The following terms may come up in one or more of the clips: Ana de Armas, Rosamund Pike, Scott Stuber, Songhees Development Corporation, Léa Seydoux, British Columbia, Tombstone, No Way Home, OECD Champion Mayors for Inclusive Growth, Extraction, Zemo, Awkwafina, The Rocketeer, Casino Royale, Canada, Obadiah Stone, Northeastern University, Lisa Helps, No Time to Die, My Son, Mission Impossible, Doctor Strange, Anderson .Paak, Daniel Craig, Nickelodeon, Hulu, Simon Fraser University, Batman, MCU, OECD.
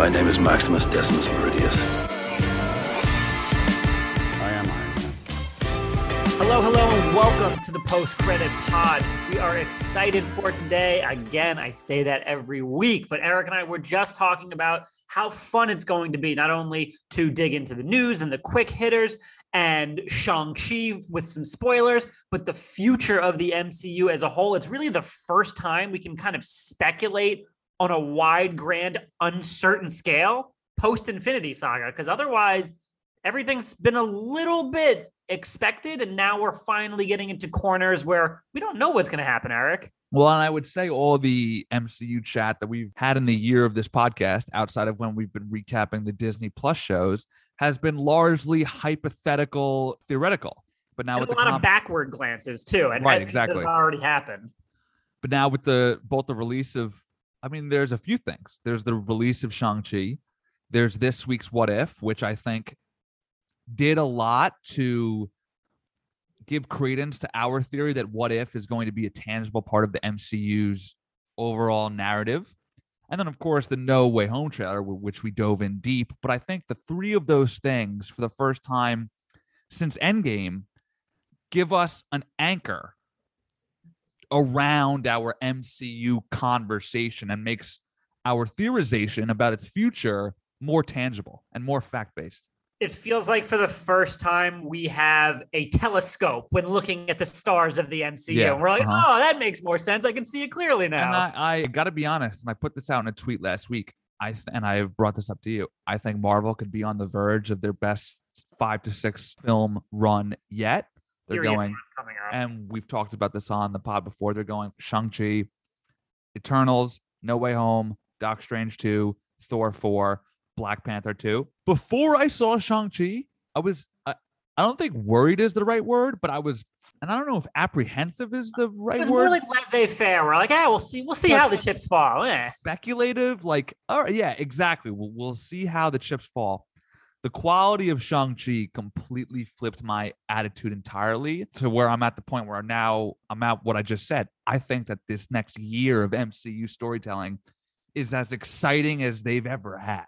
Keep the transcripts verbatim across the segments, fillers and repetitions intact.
My name is Maximus Decimus Meridius. I am Iron Man. Hello, hello, and welcome to the Post-Credit Pod. We are excited for today. Again, I say that every week, but Eric and I were just talking about how fun it's going to be, not only to dig into the news and the quick hitters and Shang-Chi with some spoilers, but the future of the M C U as a whole. It's really the first time we can kind of speculate on a wide, grand, uncertain scale post-Infinity Saga, because otherwise everything's been a little bit expected, and now we're finally getting into corners where we don't know what's going to happen, Eric. Well, and I would say all the M C U chat that we've had in the year of this podcast, outside of when we've been recapping the Disney Plus shows, has been largely hypothetical, theoretical. But now with a lot com- of backward glances too, and right, exactly, already happened. But now with the both the release of, I mean, there's a few things. There's the release of Shang-Chi. There's this week's What If, which I think did a lot to give credence to our theory that What If is going to be a tangible part of the M C U's overall narrative. And then, of course, the No Way Home trailer, which we dove in deep. But I think the three of those things, for the first time since Endgame, give us an anchor around our M C U conversation and makes our theorization about its future more tangible and more fact-based. It feels like for the first time we have a telescope when looking at the stars of the M C U. Yeah, and we're like, uh-huh. oh, that makes more sense. I can see it clearly now. And I, I got to be honest, and I put this out in a tweet last week, I th- and I have brought this up to you. I think Marvel could be on the verge of their best five to six film run yet. They're Serious going, and we've talked about this on the pod before, they're going Shang-Chi, Eternals, No Way Home, Doc Strange two, Thor four, Black Panther two. Before I saw Shang-Chi, I was, uh, I don't think worried is the right word, but I was, and I don't know if apprehensive is the right word. It was word. more like laissez-faire. We're like, yeah, we'll see, we'll see but how the chips fall. Eh. Speculative, like, all right, yeah, exactly. We'll, we'll see how the chips fall. The quality of Shang-Chi completely flipped my attitude entirely to where I'm at the point where now I'm at what I just said. I think that this next year of M C U storytelling is as exciting as they've ever had.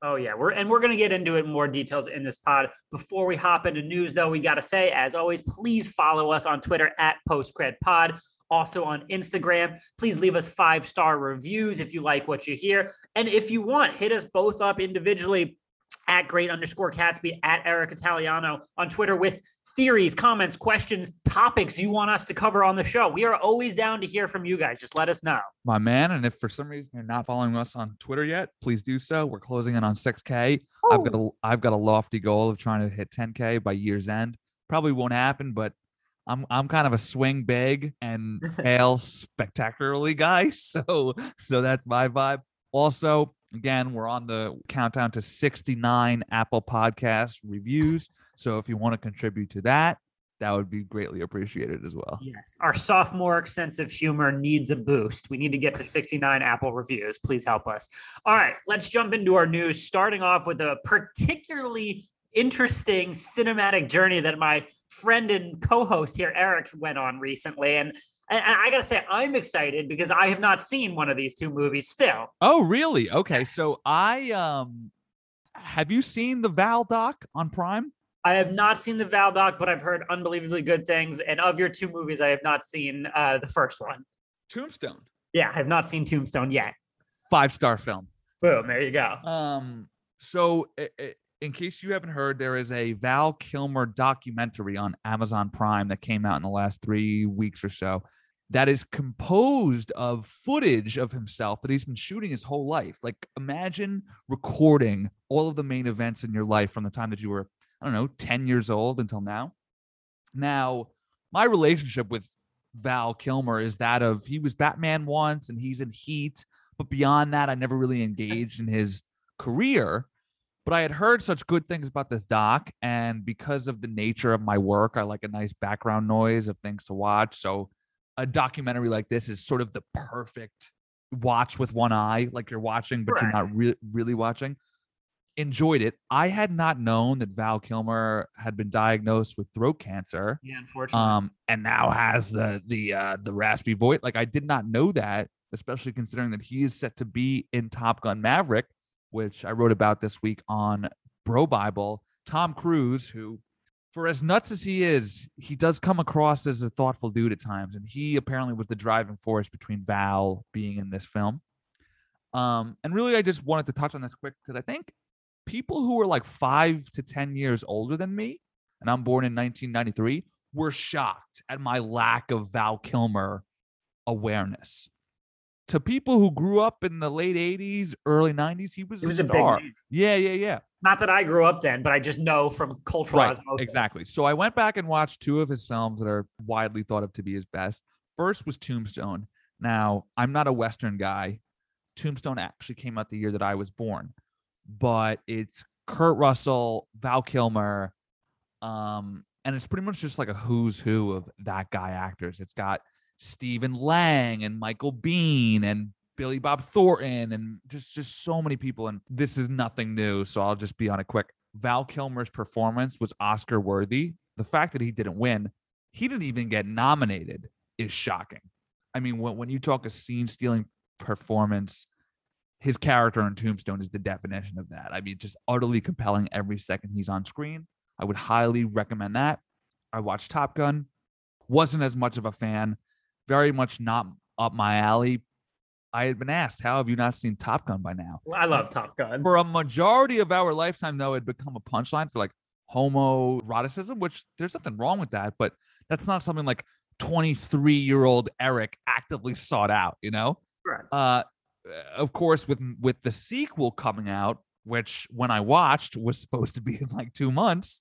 Oh, yeah. We're and we're going to get into it in more details in this pod. Before we hop into news, though, we got to say, as always, please follow us on Twitter at PostCredPod. Also on Instagram, please leave us five-star reviews if you like what you hear. And if you want, hit us both up individually at great underscore Catsby, at Eric Italiano on Twitter with theories, comments, questions, topics you want us to cover on the show. We are always down to hear from you guys. Just let us know. My man, and if for some reason you're not following us on Twitter yet, please do so. We're closing in on six K. Ooh. I've got a I've got a lofty goal of trying to hit ten K by year's end. Probably won't happen, but I'm I'm kind of a swing big and fail spectacularly guy. So so that's my vibe. Also, again, we're on the countdown to sixty-nine Apple Podcast reviews. So if you want to contribute to that, that would be greatly appreciated as well. Yes. Our sophomoric sense of humor needs a boost. We need to get to sixty-nine Apple reviews. Please help us. All right, let's jump into our news, starting off with a particularly interesting cinematic journey that my friend and co-host here, Eric, went on recently. And And I got to say, I'm excited because I have not seen one of these two movies still. Oh, really? Okay. So I, um, have you seen the Val doc on Prime? I have not seen the Val doc, but I've heard unbelievably good things. And of your two movies, I have not seen uh, the first one. Tombstone. Yeah. I have not seen Tombstone yet. Five-star film. Boom. There you go. Um, so it, it, in case you haven't heard, there is a Val Kilmer documentary on Amazon Prime that came out in the last three weeks or so that is composed of footage of himself that he's been shooting his whole life. Like, imagine recording all of the main events in your life from the time that you were, I don't know, ten years old until now. Now, my relationship with Val Kilmer is that of he was Batman once and he's in Heat, but beyond that, I never really engaged in his career. But I had heard such good things about this doc, and because of the nature of my work, I like a nice background noise of things to watch. So a documentary like this is sort of the perfect watch with one eye, like you're watching, but right. You're not re- really watching. Enjoyed it. I had not known that Val Kilmer had been diagnosed with throat cancer. Yeah, unfortunately. Um, and now has the the uh, the raspy voice. Like, I did not know that, especially considering that he is set to be in Top Gun Maverick. which I wrote about this week on Bro Bible. Tom Cruise, who, for as nuts as he is, he does come across as a thoughtful dude at times, and he apparently was the driving force between Val being in this film. Um, and really, I just wanted to touch on this quick because I think people who were like five to ten years older than me, and I'm born in nineteen ninety-three, were shocked at my lack of Val Kilmer awareness. To people who grew up in the late eighties, early nineties, he was it a was star. A big yeah, yeah, yeah. Not that I grew up then, but I just know from cultural right, osmosis. Exactly. So I went back and watched two of his films that are widely thought of to be his best. First was Tombstone. Now, I'm not a Western guy. Tombstone actually came out the year that I was born. But it's Kurt Russell, Val Kilmer, um, and it's pretty much just like a who's who of that guy actors. It's got Stephen Lang and Michael Biehn and Billy Bob Thornton and just, just so many people. And this is nothing new, so I'll just be on it quick. Val Kilmer's performance was Oscar worthy. The fact that he didn't win, he didn't even get nominated, is shocking. I mean, when, when you talk a scene stealing performance, his character in Tombstone is the definition of that. I mean, just utterly compelling every second he's on screen. I would highly recommend that. I watched Top Gun. Wasn't as much of a fan. Very much not up my alley. I had been asked, how have you not seen Top Gun by now? Well, I love Top Gun. For a majority of our lifetime, though, it had become a punchline for like homoeroticism, which there's nothing wrong with that, but that's not something like twenty-three-year-old Eric actively sought out, you know? Right. Uh, of course, with, with the sequel coming out, which when I watched was supposed to be in like two months.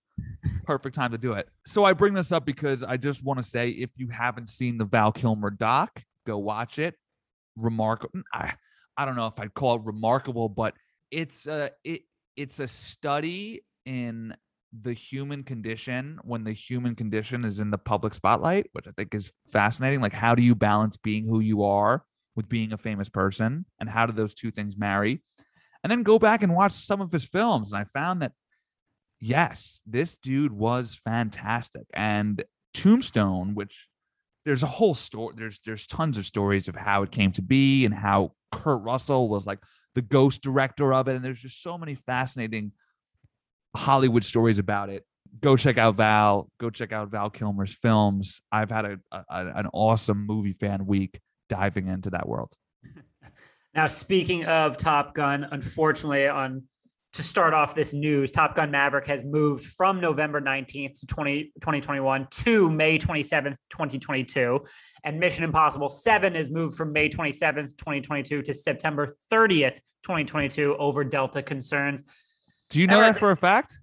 Perfect time to do it. So I bring this up because I just want to say, if you haven't seen the Val Kilmer doc, go watch it. Remarkable. I, I don't know if I'd call it remarkable, but it's a, it, it's a study in the human condition when the human condition is in the public spotlight, which I think is fascinating. Like, how do you balance being who you are with being a famous person? And how do those two things marry? And then go back and watch some of his films. And I found that, yes, this dude was fantastic. And Tombstone, which there's a whole story, there's there's tons of stories of how it came to be and how Kurt Russell was like the ghost director of it. And there's just so many fascinating Hollywood stories about it. Go check out Val. Go check out Val Kilmer's films. I've had a, a an awesome movie fan week diving into that world. Now, speaking of Top Gun, unfortunately, on to start off this news, Top Gun Maverick has moved from November nineteenth to twenty twenty-one to May twenty-seventh, twenty twenty-two. And Mission Impossible seven is moved from May twenty-seventh, twenty twenty-two to September thirtieth, twenty twenty-two over Delta concerns. Do you know Eric, that for a fact?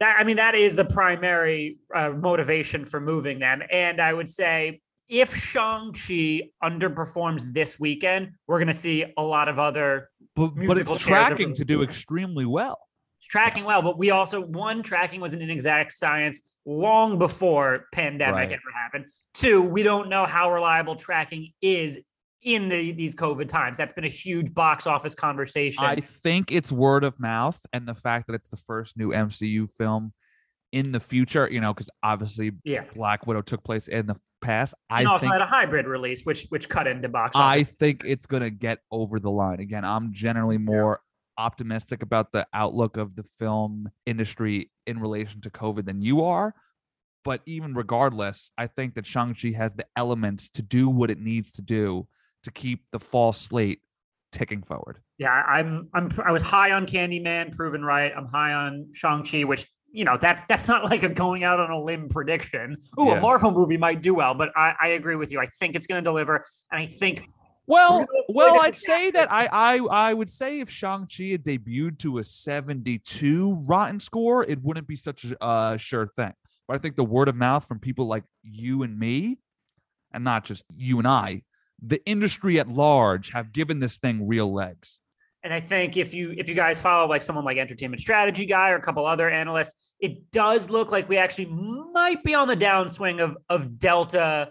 That, I mean, that is the primary uh, motivation for moving them. And I would say, if Shang-Chi underperforms this weekend, we're going to see a lot of other but, musical But it's tracking to do extremely well. It's tracking well, but we also, one, tracking was an inexact science long before pandemic right. ever happened. Two, we don't know how reliable tracking is in the, these COVID times. That's been a huge box office conversation. I think it's word of mouth, and the fact that it's the first new M C U film in the future, you know, because obviously yeah. Black Widow took place in the past. I and also think, had a hybrid release, which which cut into box office. I think it's going to get over the line. Again, I'm generally more yeah. optimistic about the outlook of the film industry in relation to COVID than you are. But even regardless, I think that Shang-Chi has the elements to do what it needs to do to keep the fall slate ticking forward. Yeah, I'm. I'm. I was high on Candyman, proven right. I'm high on Shang-Chi, which, you know, that's that's not like a going out on a limb prediction. Ooh, yeah. A Marvel movie might do well, but I, I agree with you. I think it's going to deliver, and I think. Well, well, I'd say that I, I I would say if Shang-Chi had debuted to a seventy-two Rotten score, it wouldn't be such a uh, sure thing. But I think the word of mouth from people like you and me, and not just you and I, the industry at large, have given this thing real legs. And I think if you if you guys follow like someone like Entertainment Strategy Guy or a couple other analysts, it does look like we actually might be on the downswing of of Delta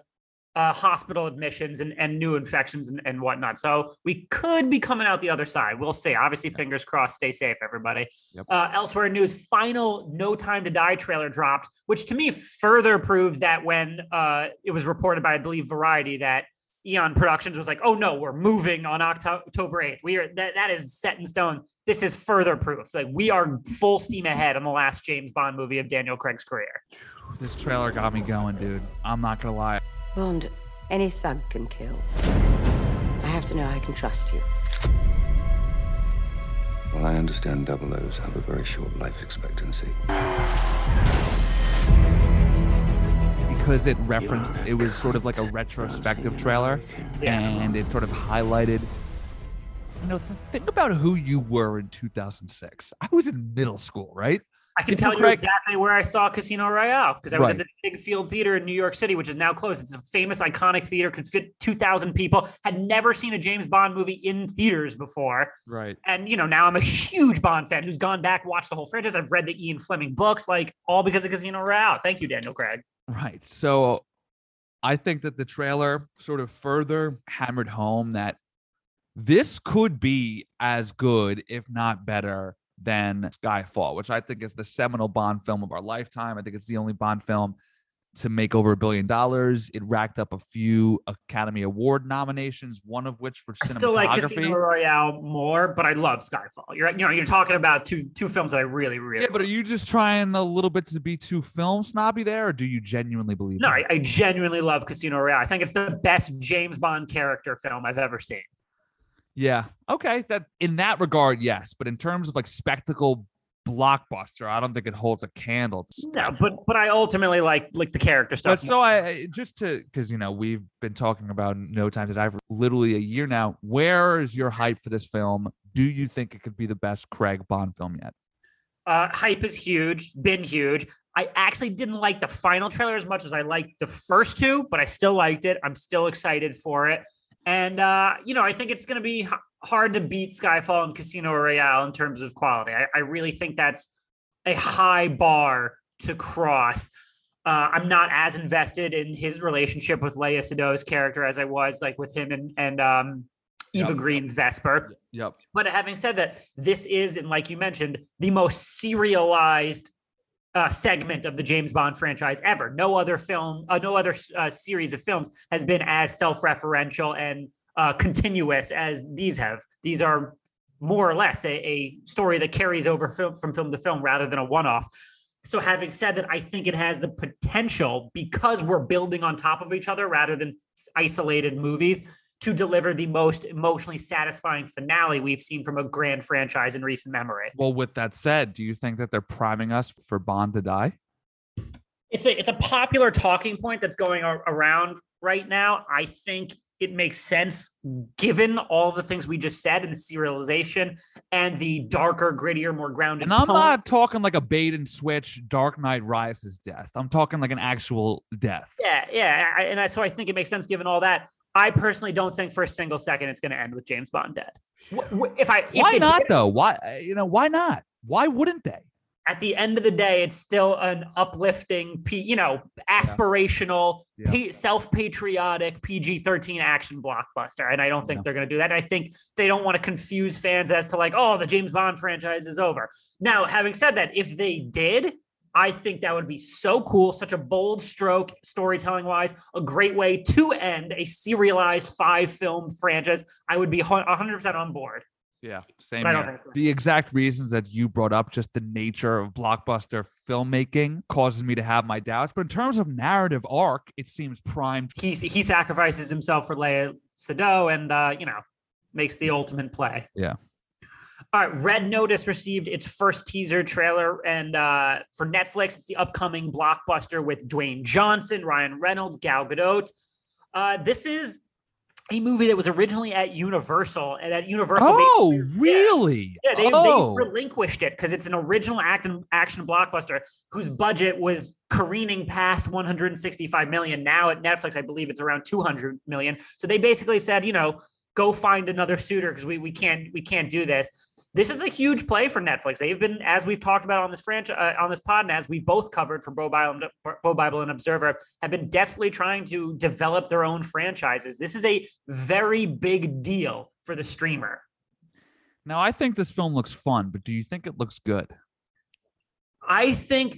uh, hospital admissions and, and new infections and, and whatnot. So we could be coming out the other side. We'll see. Obviously, yep. Fingers crossed. Stay safe, everybody. Yep. Uh, elsewhere in news, final No Time to Die trailer dropped, which to me further proves that when uh, it was reported by, I believe, Variety, that Eon Productions was like, oh no, we're moving on October eighth. We are, that, that is set in stone. This is further proof. Like, we are full steam ahead on the last James Bond movie of Daniel Craig's career. This trailer got me going, dude. I'm not going to lie. Bond, any thug can kill. I have to know I can trust you. Well, I understand double O's have a very short life expectancy. Because it referenced, it was sort of like a retrospective trailer, and it sort of highlighted, you know, th- think about who you were in two thousand six. I was in middle school, right? I can Daniel tell Craig- you exactly where I saw Casino Royale, because I was right. at the Big Field Theater in New York City, which is now closed. It's a famous, iconic theater, could fit two thousand people, had never seen a James Bond movie in theaters before. Right. And, you know, now I'm a huge Bond fan who's gone back, watched the whole franchise. I've read the Ian Fleming books, like, all because of Casino Royale. Thank you, Daniel Craig. Right. So I think that the trailer sort of further hammered home that this could be as good, if not better, than Skyfall, which I think is the seminal Bond film of our lifetime. I think it's the only Bond film to make over a billion dollars. It racked up a few Academy Award nominations, one of which for cinematography. I still like Casino Royale more, but I love Skyfall. You're, you know, you're talking about two two films that I really, really yeah. But are you just trying a little bit to be too film snobby there, or do you genuinely believe? No, I, I genuinely love Casino Royale. I think it's the best James Bond character film I've ever seen. Yeah. Okay. That in that regard, yes. But in terms of like spectacle blockbuster, I don't think it holds a candle to no, but but I ultimately like like the character stuff. But so I just to because you know we've been talking about No Time to Die for literally a year now. Where is your hype for this film? Do you think it could be the best Craig Bond film yet? Uh, hype is huge. Been huge. I actually didn't like the final trailer as much as I liked the first two, but I still liked it. I'm still excited for it. And, uh, you know, I think it's going to be h- hard to beat Skyfall and Casino Royale in terms of quality. I, I really think that's a high bar to cross. Uh, I'm not as invested in his relationship with Léa Seydoux' character as I was like with him and, and um, Eva yep. Green's Vesper. Yep. But having said that, this is, and like you mentioned, the most serialized Uh, segment of the James Bond franchise ever. No other film, uh, no other uh, series of films has been as self-referential and uh, continuous as these have. These are more or less a, a story that carries over film, from film to film rather than a one-off. So having said that, I think it has the potential, because we're building on top of each other rather than isolated movies, to deliver the most emotionally satisfying finale we've seen from a grand franchise in recent memory. Well, with that said, do you think that they're priming us for Bond to die? It's a it's a popular talking point that's going around right now. I think it makes sense given all the things we just said and the serialization and the darker, grittier, more grounded And I'm tone. Not talking like a bait and switch Dark Knight Rises death. I'm talking like an actual death. Yeah, yeah. I, and I, so I think it makes sense given all that. I personally don't think for a single second it's going to end with James Bond dead. If I, if why not did, though? Why, you know, why not? Why wouldn't they? At the end of the day, it's still an uplifting, P, you know, aspirational, yeah. Yeah. self-patriotic P G thirteen action blockbuster. And I don't think yeah. they're going to do that. I think they don't want to confuse fans as to like, oh, the James Bond franchise is over. Now, having said that, if they did, I think that would be so cool, such a bold stroke storytelling-wise, a great way to end a serialized five-film franchise. I would be one hundred percent on board. Yeah, same here. So. The exact reasons that you brought up, just the nature of blockbuster filmmaking, causes me to have my doubts. But in terms of narrative arc, it seems primed. He he sacrifices himself for Léa Seydoux and, uh, you know, makes the ultimate play. Yeah. All right, Red Notice received its first teaser trailer, and uh, for Netflix, it's the upcoming blockbuster with Dwayne Johnson, Ryan Reynolds, Gal Gadot. Uh, this is a movie that was originally at Universal, and at Universal, oh, they, really? Yeah, they, oh. they relinquished it because it's an original action action blockbuster whose budget was careening past one hundred sixty-five million. Now at Netflix, I believe it's around two hundred million. So they basically said, you know, go find another suitor because we we can't we can't do this. This is a huge play for Netflix. They've been, as we've talked about on this franchise, uh, on this pod, and as we both covered for Bo Bible, and, Bo Bible and Observer, have been desperately trying to develop their own franchises. This is a very big deal for the streamer. Now, I think this film looks fun, but do you think it looks good? I think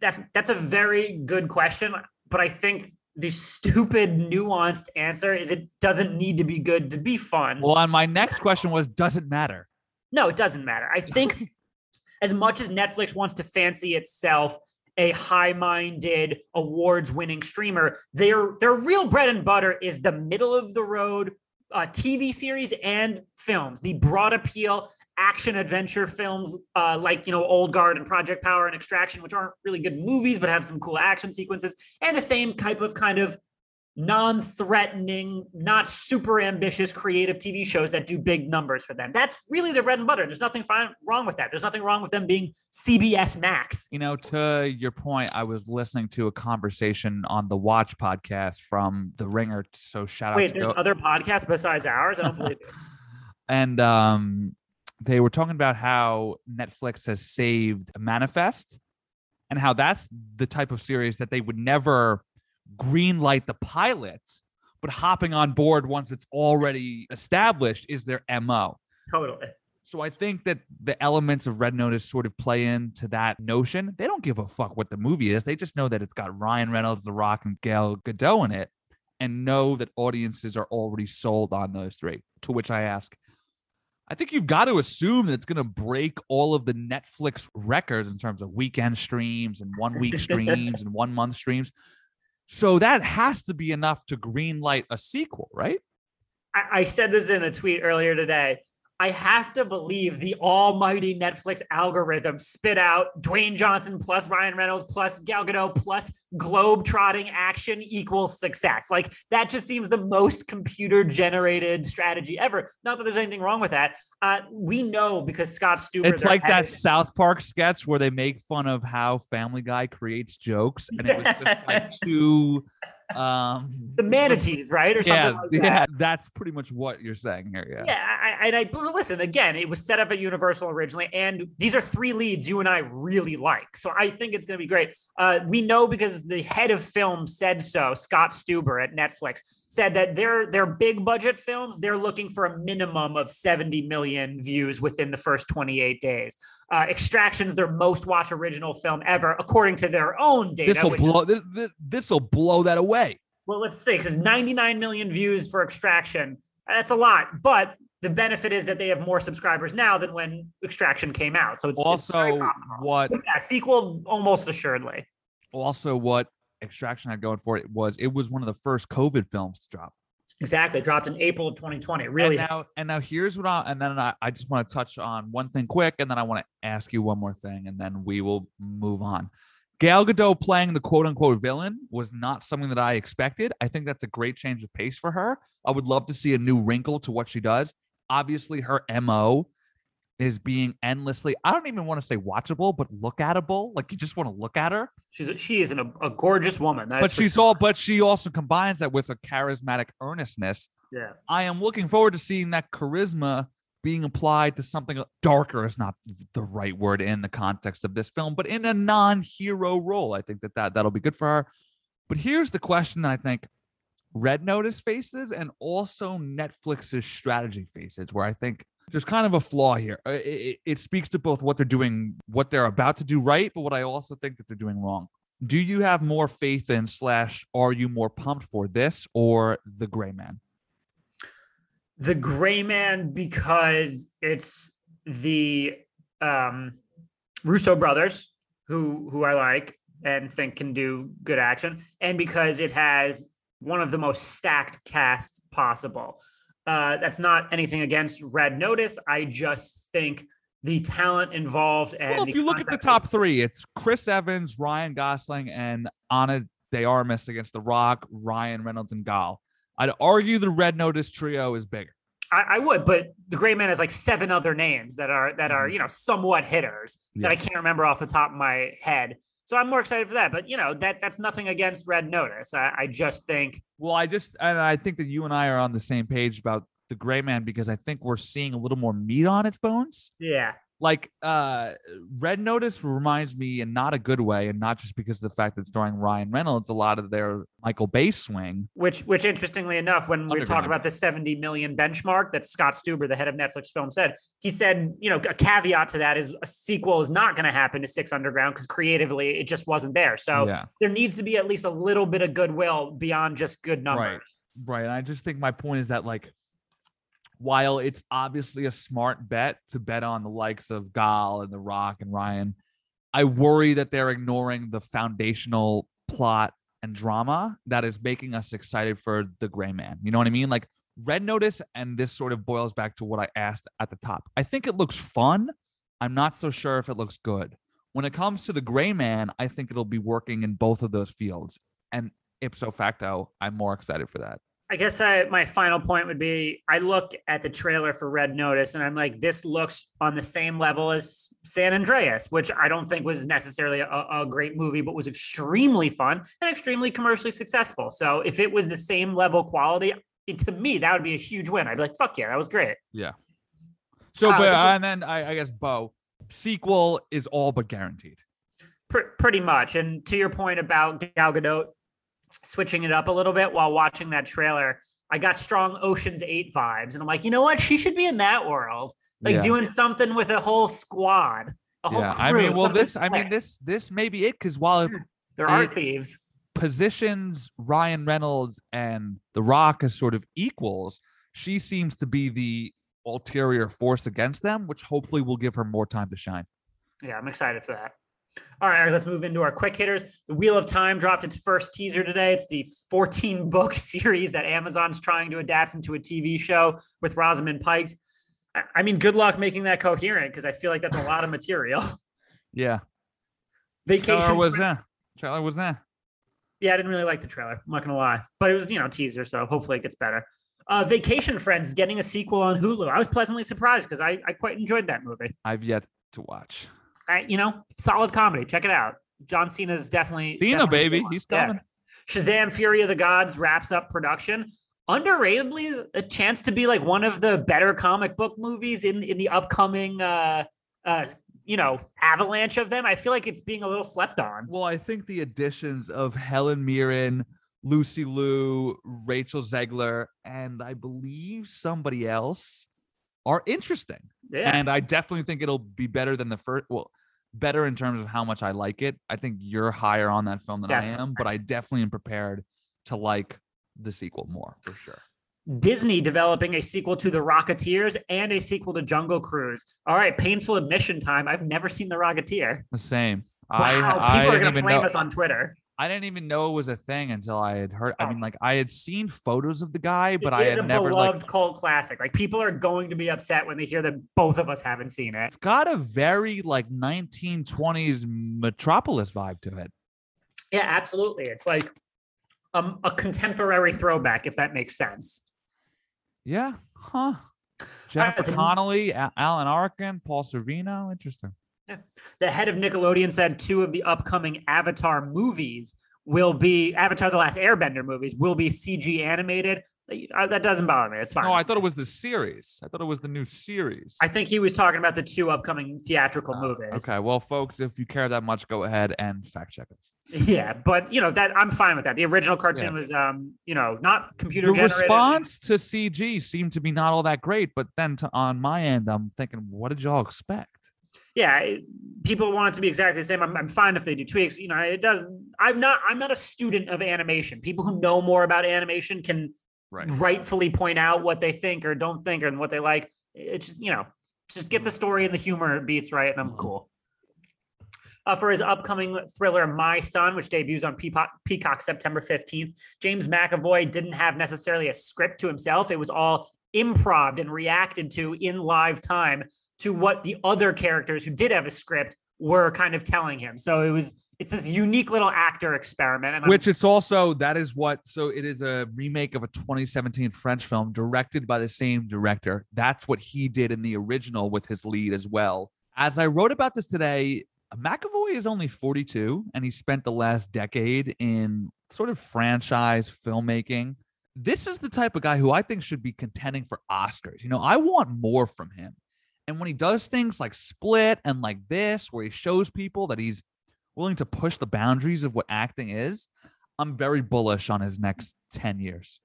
that's that's a very good question, but I think the stupid nuanced answer is it doesn't need to be good to be fun. Well, and my next question was, does it matter? No, it doesn't matter. I think as much as Netflix wants to fancy itself a high-minded, awards-winning streamer, their their real bread and butter is the middle-of-the-road uh, T V series and films, the broad appeal action-adventure films uh, like, you know, Old Guard and Project Power and Extraction, which aren't really good movies but have some cool action sequences, and the same type of kind of non-threatening, not super ambitious creative T V shows that do big numbers for them. That's really their bread and butter. There's nothing fine, wrong with that. There's nothing wrong with them being C B S Max. You know, to your point, I was listening to a conversation on the Watch podcast from The Ringer. So shout out Wait, to- Wait, there's go- other podcasts besides ours? I don't believe it. And um, they were talking about how Netflix has saved Manifest and how that's the type of series that they would never green light the pilot, but hopping on board once it's already established is their M O. Totally. So I think that the elements of Red Notice sort of play into that notion. They don't give a fuck what the movie is. They just know that it's got Ryan Reynolds, The Rock, and Gal Gadot in it, and know that audiences are already sold on those three, to which I ask, I think you've got to assume that it's going to break all of the Netflix records in terms of weekend streams and one week streams and one month streams. So that has to be enough to greenlight a sequel, right? I, I said this in a tweet earlier today. I have to believe the almighty Netflix algorithm spit out Dwayne Johnson plus Ryan Reynolds plus Gal Gadot plus globe-trotting action equals success. Like, that just seems the most computer-generated strategy ever. Not that there's anything wrong with that. Uh, we know because Scott Stuber... It's like that South Park sketch where they make fun of how Family Guy creates jokes, and it was just like two... Um, the manatees, right? Or yeah, something like that. Yeah, that's pretty much what you're saying here. Yeah. Yeah. I, and I listen again, it was set up at Universal originally, and these are three leads you and I really like. So I think it's going to be great. Uh, we know because the head of film said so, Scott Stuber at Netflix, said that their their big budget films, they're looking for a minimum of seventy million views within the first twenty-eight days. Uh, Extraction's their most watched original film ever, according to their own data. This will blow. Is, this, this will blow that away. Well, let's see, because ninety-nine million views for Extraction. That's a lot, but the benefit is that they have more subscribers now than when Extraction came out. So it's also it's what yeah, sequel almost assuredly. Also, what Extraction had going for it was it was one of the first COVID films to drop. Exactly. Dropped in April of twenty twenty. Really. And now, and now here's what I'll, and then I, I just want to touch on one thing quick. And then I want to ask you one more thing and then we will move on. Gal Gadot playing the quote unquote villain was not something that I expected. I think that's a great change of pace for her. I would love to see a new wrinkle to what she does. Obviously her M O is being endlessly, I don't even want to say watchable, but look atable. Like you just want to look at her. She's a, she is an, a gorgeous woman. That but she's sure. all, but she also combines that with a charismatic earnestness. Yeah. I am looking forward to seeing that charisma being applied to something darker is not the right word in the context of this film, but in a non-hero role. I think that, that that'll be good for her. But here's the question that I think Red Notice faces and also Netflix's strategy faces, where I think there's kind of a flaw here. It, it, it speaks to both what they're doing, what they're about to do right, but what I also think that they're doing wrong. Do you have more faith in slash are you more pumped for this or The Gray Man? The Gray Man, because it's the um, Russo brothers, who who I like and think can do good action, and because it has one of the most stacked casts possible. Uh, that's not anything against Red Notice. I just think the talent involved and well, if you look at the top three, it's Chris Evans, Ryan Gosling, and Ana de Armas against The Rock, Ryan Reynolds, and Gal. I'd argue the Red Notice trio is bigger. I, I would, but The Gray Man has like seven other names that are that are you know somewhat hitters yeah. that I can't remember off the top of my head. So I'm more excited for that, but you know that that's nothing against Red Notice. I, I just think. Well, I just and I think that you and I are on the same page about The Gray Man because I think we're seeing a little more meat on its bones. Yeah, Like, uh, Red Notice reminds me, in not a good way, and not just because of the fact that it's starring Ryan Reynolds, a lot of their Michael Bay swing. Which, which interestingly enough, when we talk about the seventy million benchmark that Scott Stuber, the head of Netflix film, said, he said, you know, a caveat to that is a sequel is not going to happen to Six Underground because creatively it just wasn't there. So yeah. there needs to be at least a little bit of goodwill beyond just good numbers. Right. Right. And I just think my point is that, like, while it's obviously a smart bet to bet on the likes of Gal and The Rock and Ryan, I worry that they're ignoring the foundational plot and drama that is making us excited for The Gray Man. You know what I mean? Like, Red Notice, and this sort of boils back to what I asked at the top. I think it looks fun. I'm not so sure if it looks good. When it comes to The Gray Man, I think it'll be working in both of those fields. And ipso facto, I'm more excited for that. I guess I, my final point would be, I look at the trailer for Red Notice and I'm like, this looks on the same level as San Andreas, which I don't think was necessarily a, a great movie, but was extremely fun and extremely commercially successful. So if it was the same level quality, it, to me, that would be a huge win. I'd be like, fuck yeah, that was great. Yeah. So, uh, but, so and then I, I guess, Bo, sequel is all but guaranteed. Pr- pretty much. And to your point about Gal Gadot switching it up a little bit, while watching that trailer, I got strong Ocean's eight vibes. And I'm like, you know what? She should be in that world. Like yeah. doing something with a whole squad, a whole yeah. crew. I mean, well, this, slick. I mean, this, this may be it. Because while it, there are it thieves, positions Ryan Reynolds and The Rock as sort of equals, she seems to be the ulterior force against them, which hopefully will give her more time to shine. Yeah, I'm excited for that. All right, let's move into our quick hitters. The Wheel of Time dropped its first teaser today. It's the fourteen book series that Amazon's trying to adapt into a T V show with Rosamund Pike. I mean, good luck making that coherent, because I feel like that's a lot of material. Yeah. Vacation. Trailer was that. Trailer was that. Yeah, I didn't really like the trailer. I'm not going to lie. But it was, you know, teaser, so hopefully it gets better. Uh, Vacation Friends getting a sequel on Hulu. I was pleasantly surprised because I, I quite enjoyed that movie. I've yet to watch. I, you know, solid comedy. Check it out. John Cena's definitely Cena, definitely baby. He's coming. Yeah. Shazam! Fury of the Gods wraps up production. Underratedly, a chance to be like one of the better comic book movies in in the upcoming, uh, uh, you know, avalanche of them. I feel like it's being a little slept on. Well, I think the additions of Helen Mirren, Lucy Liu, Rachel Zegler, and I believe somebody else are interesting. Yeah. And I definitely think it'll be better than the first. Well, better in terms of how much I like it. I think you're higher on that film than definitely. I am, but I definitely am prepared to like the sequel more for sure. Disney developing a sequel to The Rocketeers and a sequel to Jungle Cruise. All right, painful admission time. I've never seen The Rocketeer. The same. Wow, I, people I are going to blame us on Twitter. I didn't even know it was a thing until I had heard. I mean, like, I had seen photos of the guy, but I had never, like, it's a beloved cult classic. Like, people are going to be upset when they hear that both of us haven't seen it. It's got a very like nineteen twenties Metropolis vibe to it. Yeah, absolutely. It's like um, a contemporary throwback, if that makes sense. Yeah. Huh. Jennifer right, Connelly, then- Alan Arkin, Paul Sorvino. Interesting. Yeah. The head of Nickelodeon said two of the upcoming Avatar movies will be Avatar The Last Airbender movies will be C G animated. That doesn't bother me. It's fine. No, I thought it was the series. I thought it was the new series. I think he was talking about the two upcoming theatrical uh, movies. Okay. Well, folks, if you care that much, go ahead and fact check us. Yeah. But, you know, that I'm fine with that. The original cartoon yeah. was, um, you know, not computer generated. The response to C G seemed to be not all that great. But then to, on my end, I'm thinking, what did y'all expect? Yeah, people want it to be exactly the same. I'm, I'm fine if they do tweaks. You know, it doesn't. I'm not. I'm not a student of animation. People who know more about animation can right. rightfully point out what they think or don't think and what they like. It's just, you know, just get the story and the humor beats right, and I'm cool. Uh, for his upcoming thriller, My Son, which debuts on Peacock, Peacock September fifteenth, James McAvoy didn't have necessarily a script to himself. It was all improv and reacted to in live time to what the other characters who did have a script were kind of telling him. So it was, it's this unique little actor experiment. And Which I'm- it's also, that is what, so it is a remake of a twenty seventeen French film directed by the same director. That's what he did in the original with his lead as well. As I wrote about this today, McAvoy is only forty-two and he spent the last decade in sort of franchise filmmaking. This is the type of guy who I think should be contending for Oscars. You know, I want more from him. And when he does things like Split and like this, where he shows people that he's willing to push the boundaries of what acting is, I'm very bullish on his next ten years.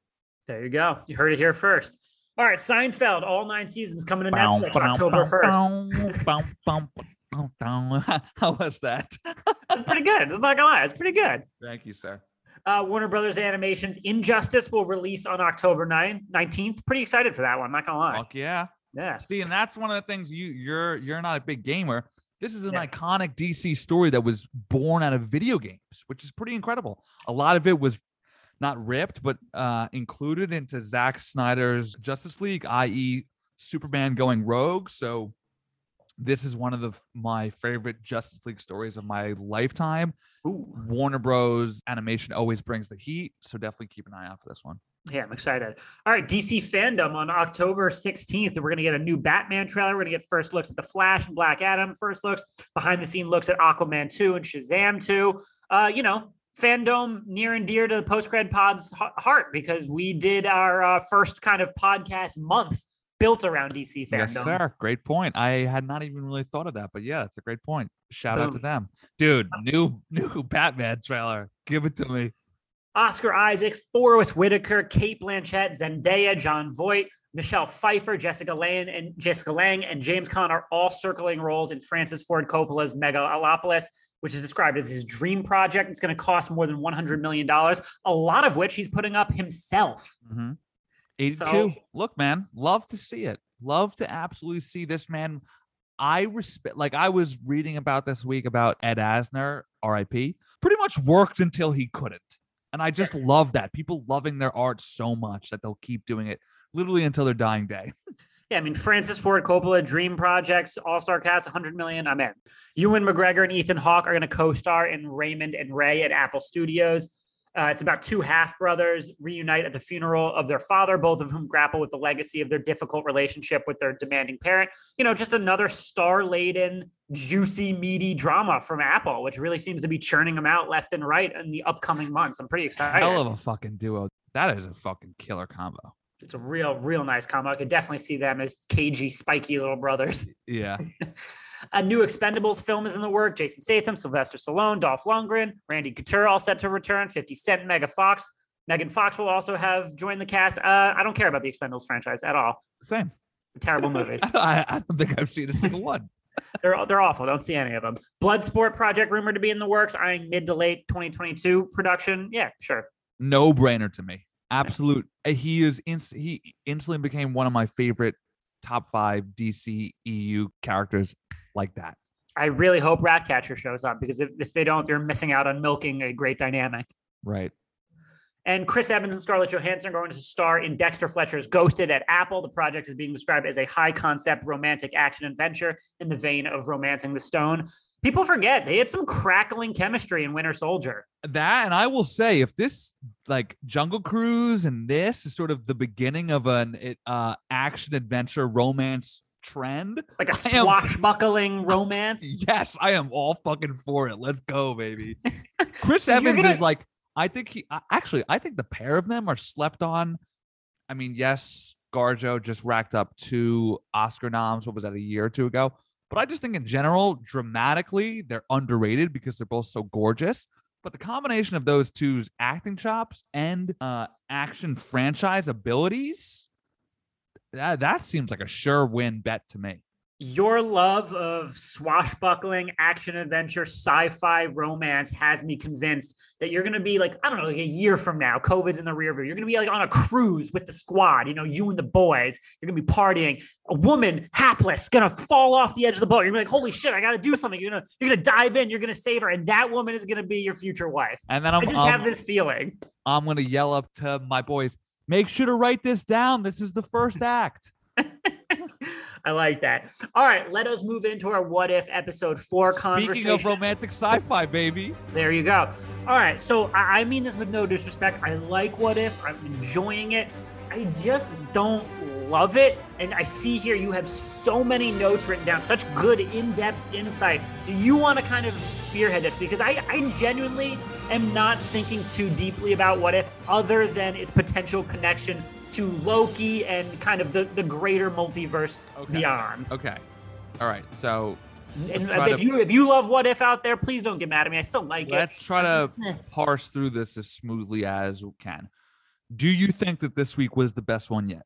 There you go. You heard it here first. All right, Seinfeld, all nine seasons coming to Netflix October first. How was that? It's pretty good. It's not gonna lie. It's pretty good. Thank you, sir. Uh, Warner Brothers Animation's Injustice will release on October ninth, nineteenth. Pretty excited for that one. Not gonna lie. Fuck yeah. Yeah. See, and that's one of the things you you're you're not a big gamer. This is an yeah. iconic D C story that was born out of video games, which is pretty incredible. A lot of it was not ripped, but uh, included into Zack Snyder's Justice League, that is. Superman going rogue. So this is one of the my favorite Justice League stories of my lifetime. Ooh. Warner Bros. Animation always brings the heat, so definitely keep an eye out for this one. Yeah, I'm excited. All right, D C fandom on October sixteenth. We're going to get a new Batman trailer. We're going to get first looks at The Flash and Black Adam, first looks, behind-the-scene looks at Aquaman two and Shazam two. Uh, you know, fandom near and dear to the Post-Grad Pod's heart because we did our uh, first kind of podcast month built around D C fandom. Yes, sir. Great point. I had not even really thought of that, but yeah, it's a great point. Shout Boom. out to them. Dude, new new Batman trailer. Give it to me. Oscar Isaac, Forrest Whitaker, Cate Blanchett, Zendaya, John Voight, Michelle Pfeiffer, Jessica Lange, and Jessica Lange, and James Caan are all circling roles in Francis Ford Coppola's Megalopolis, which is described as his dream project. It's going to cost more than one hundred million dollars, a lot of which he's putting up himself. Mm-hmm. eighty-two. So, look, man, love to see it. Love to absolutely see this man. I respect, like I was reading about this week about Ed Asner, R I P, pretty much worked until he couldn't. And I just love that. People loving their art so much that they'll keep doing it literally until their dying day. Yeah, I mean, Francis Ford Coppola, dream projects, all-star cast, one hundred million dollars, I'm in. Ewan McGregor and Ethan Hawke are going to co-star in Raymond and Ray at Apple Studios. Uh, it's about two half-brothers reunite at the funeral of their father, both of whom grapple with the legacy of their difficult relationship with their demanding parent. You know, just another star-laden, juicy, meaty drama from Apple, which really seems to be churning them out left and right in the upcoming months. I'm pretty excited. Hell of a fucking duo. That is a fucking killer combo. It's a real, real nice combo. I could definitely see them as cagey, spiky little brothers. Yeah. A new Expendables film is in the work. Jason Statham, Sylvester Stallone, Dolph Lundgren, Randy Couture all set to return. fifty Cent, Megan Fox. Megan Fox will also have joined the cast. Uh, I don't care about the Expendables franchise at all. Same. They're terrible movies. I, I don't think I've seen a single one. They're they're awful. Don't see any of them. Bloodsport project rumored to be in the works, eyeing mid to late twenty twenty-two production. Yeah, sure. No brainer to me. Absolute. He is inst- he instantly became one of my favorite top five D C E U characters like that. I really hope Ratcatcher shows up because if, if they don't, they're missing out on milking a great dynamic. Right. And Chris Evans and Scarlett Johansson are going to star in Dexter Fletcher's Ghosted at Apple. The project is being described as a high-concept romantic action adventure in the vein of Romancing the Stone. People forget they had some crackling chemistry in Winter Soldier. That, and I will say, if this like Jungle Cruise and this is sort of the beginning of an uh, action adventure romance trend, like a swashbuckling am, romance. Yes, I am all fucking for it. Let's go, baby. Chris Evans gonna... is like, I think he actually, I think the pair of them are slept on. I mean, yes, Garjo just racked up two Oscar noms. What was that, a year or two ago? But I just think in general, dramatically, they're underrated because they're both so gorgeous. But the combination of those two's acting chops and uh, action franchise abilities, that, that seems like a sure win bet to me. Your love of swashbuckling, action adventure, sci-fi romance has me convinced that you're going to be like, I don't know, like a year from now, COVID's in the rear view. You're going to be like on a cruise with the squad, you know, you and the boys. You're going to be partying. A woman, hapless, going to fall off the edge of the boat. You're going to be like, holy shit, I got to do something. You're going to you're gonna dive in. You're going to save her. And that woman is going to be your future wife. And then I'm, I just I'm, have this feeling. I'm going to yell up to my boys, make sure to write this down. This is the first act. I like that. All right, let us move into our What If episode four conversation. Speaking of romantic sci-fi, baby. There you go. All right, so I mean this with no disrespect. I like What If. I'm enjoying it. I just don't love it. And I see here you have so many notes written down, such good in-depth insight. Do you want to kind of spearhead this? Because I, I genuinely am not thinking too deeply about What If, other than its potential connections to Loki and kind of the, the greater multiverse okay. beyond. Okay. All right. So and if to, you if you love What If out there, please don't get mad at me. I still like let's it. Let's try to parse through this as smoothly as we can. Do you think that this week was the best one yet?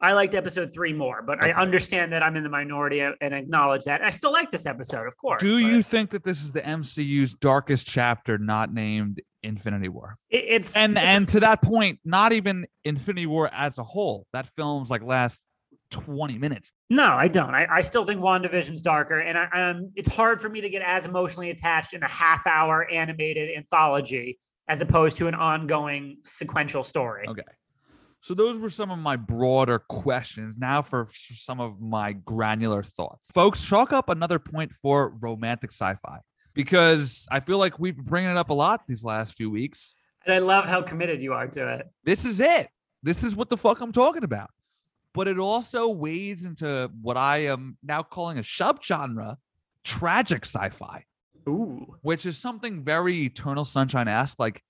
I liked episode three more, but okay. I understand that I'm in the minority and acknowledge that. I still like this episode, of course. Do but... you think that this is the M C U's darkest chapter not named Infinity War? It, it's and it's, and to that point, not even Infinity War as a whole. That film's like last twenty minutes. No, I don't. I, I still think WandaVision's darker, and I, I'm, it's hard for me to get as emotionally attached in a half-hour animated anthology as opposed to an ongoing sequential story. Okay. So those were some of my broader questions. Now for some of my granular thoughts. Folks, chalk up another point for romantic sci-fi, because I feel like we've been bringing it up a lot these last few weeks. And I love how committed you are to it. This is it. This is what the fuck I'm talking about. But it also wades into what I am now calling a subgenre, tragic sci-fi. Ooh. Which is something very Eternal Sunshine-esque. Like,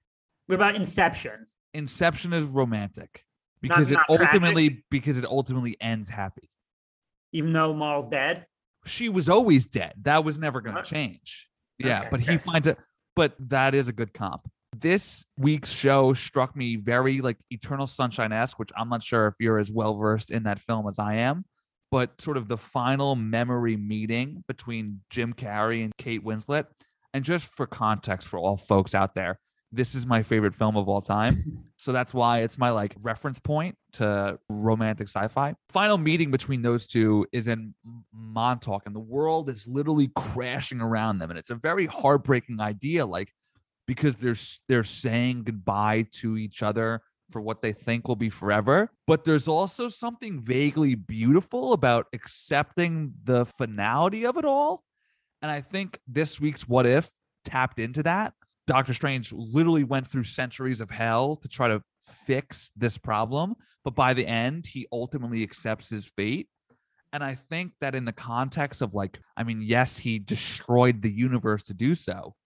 what about Inception? Inception is romantic. Because not, it not ultimately tragic. because it ultimately ends happy. Even though Maul's dead? She was always dead. That was never going to huh? change. Yeah, okay, but okay. he finds it. But that is a good comp. This week's show struck me very like Eternal Sunshine-esque, which I'm not sure if you're as well-versed in that film as I am, but sort of the final memory meeting between Jim Carrey and Kate Winslet. And just for context for all folks out there, this is my favorite film of all time. So that's why it's my like reference point to romantic sci-fi. Final meeting between those two is in Montauk, and the world is literally crashing around them. And it's a very heartbreaking idea, like because they're, they're saying goodbye to each other for what they think will be forever. But there's also something vaguely beautiful about accepting the finality of it all. And I think this week's What If tapped into that. Doctor Strange literally went through centuries of hell to try to fix this problem. But by the end, he ultimately accepts his fate. And I think that in the context of like, I mean, yes, he destroyed the universe to do so,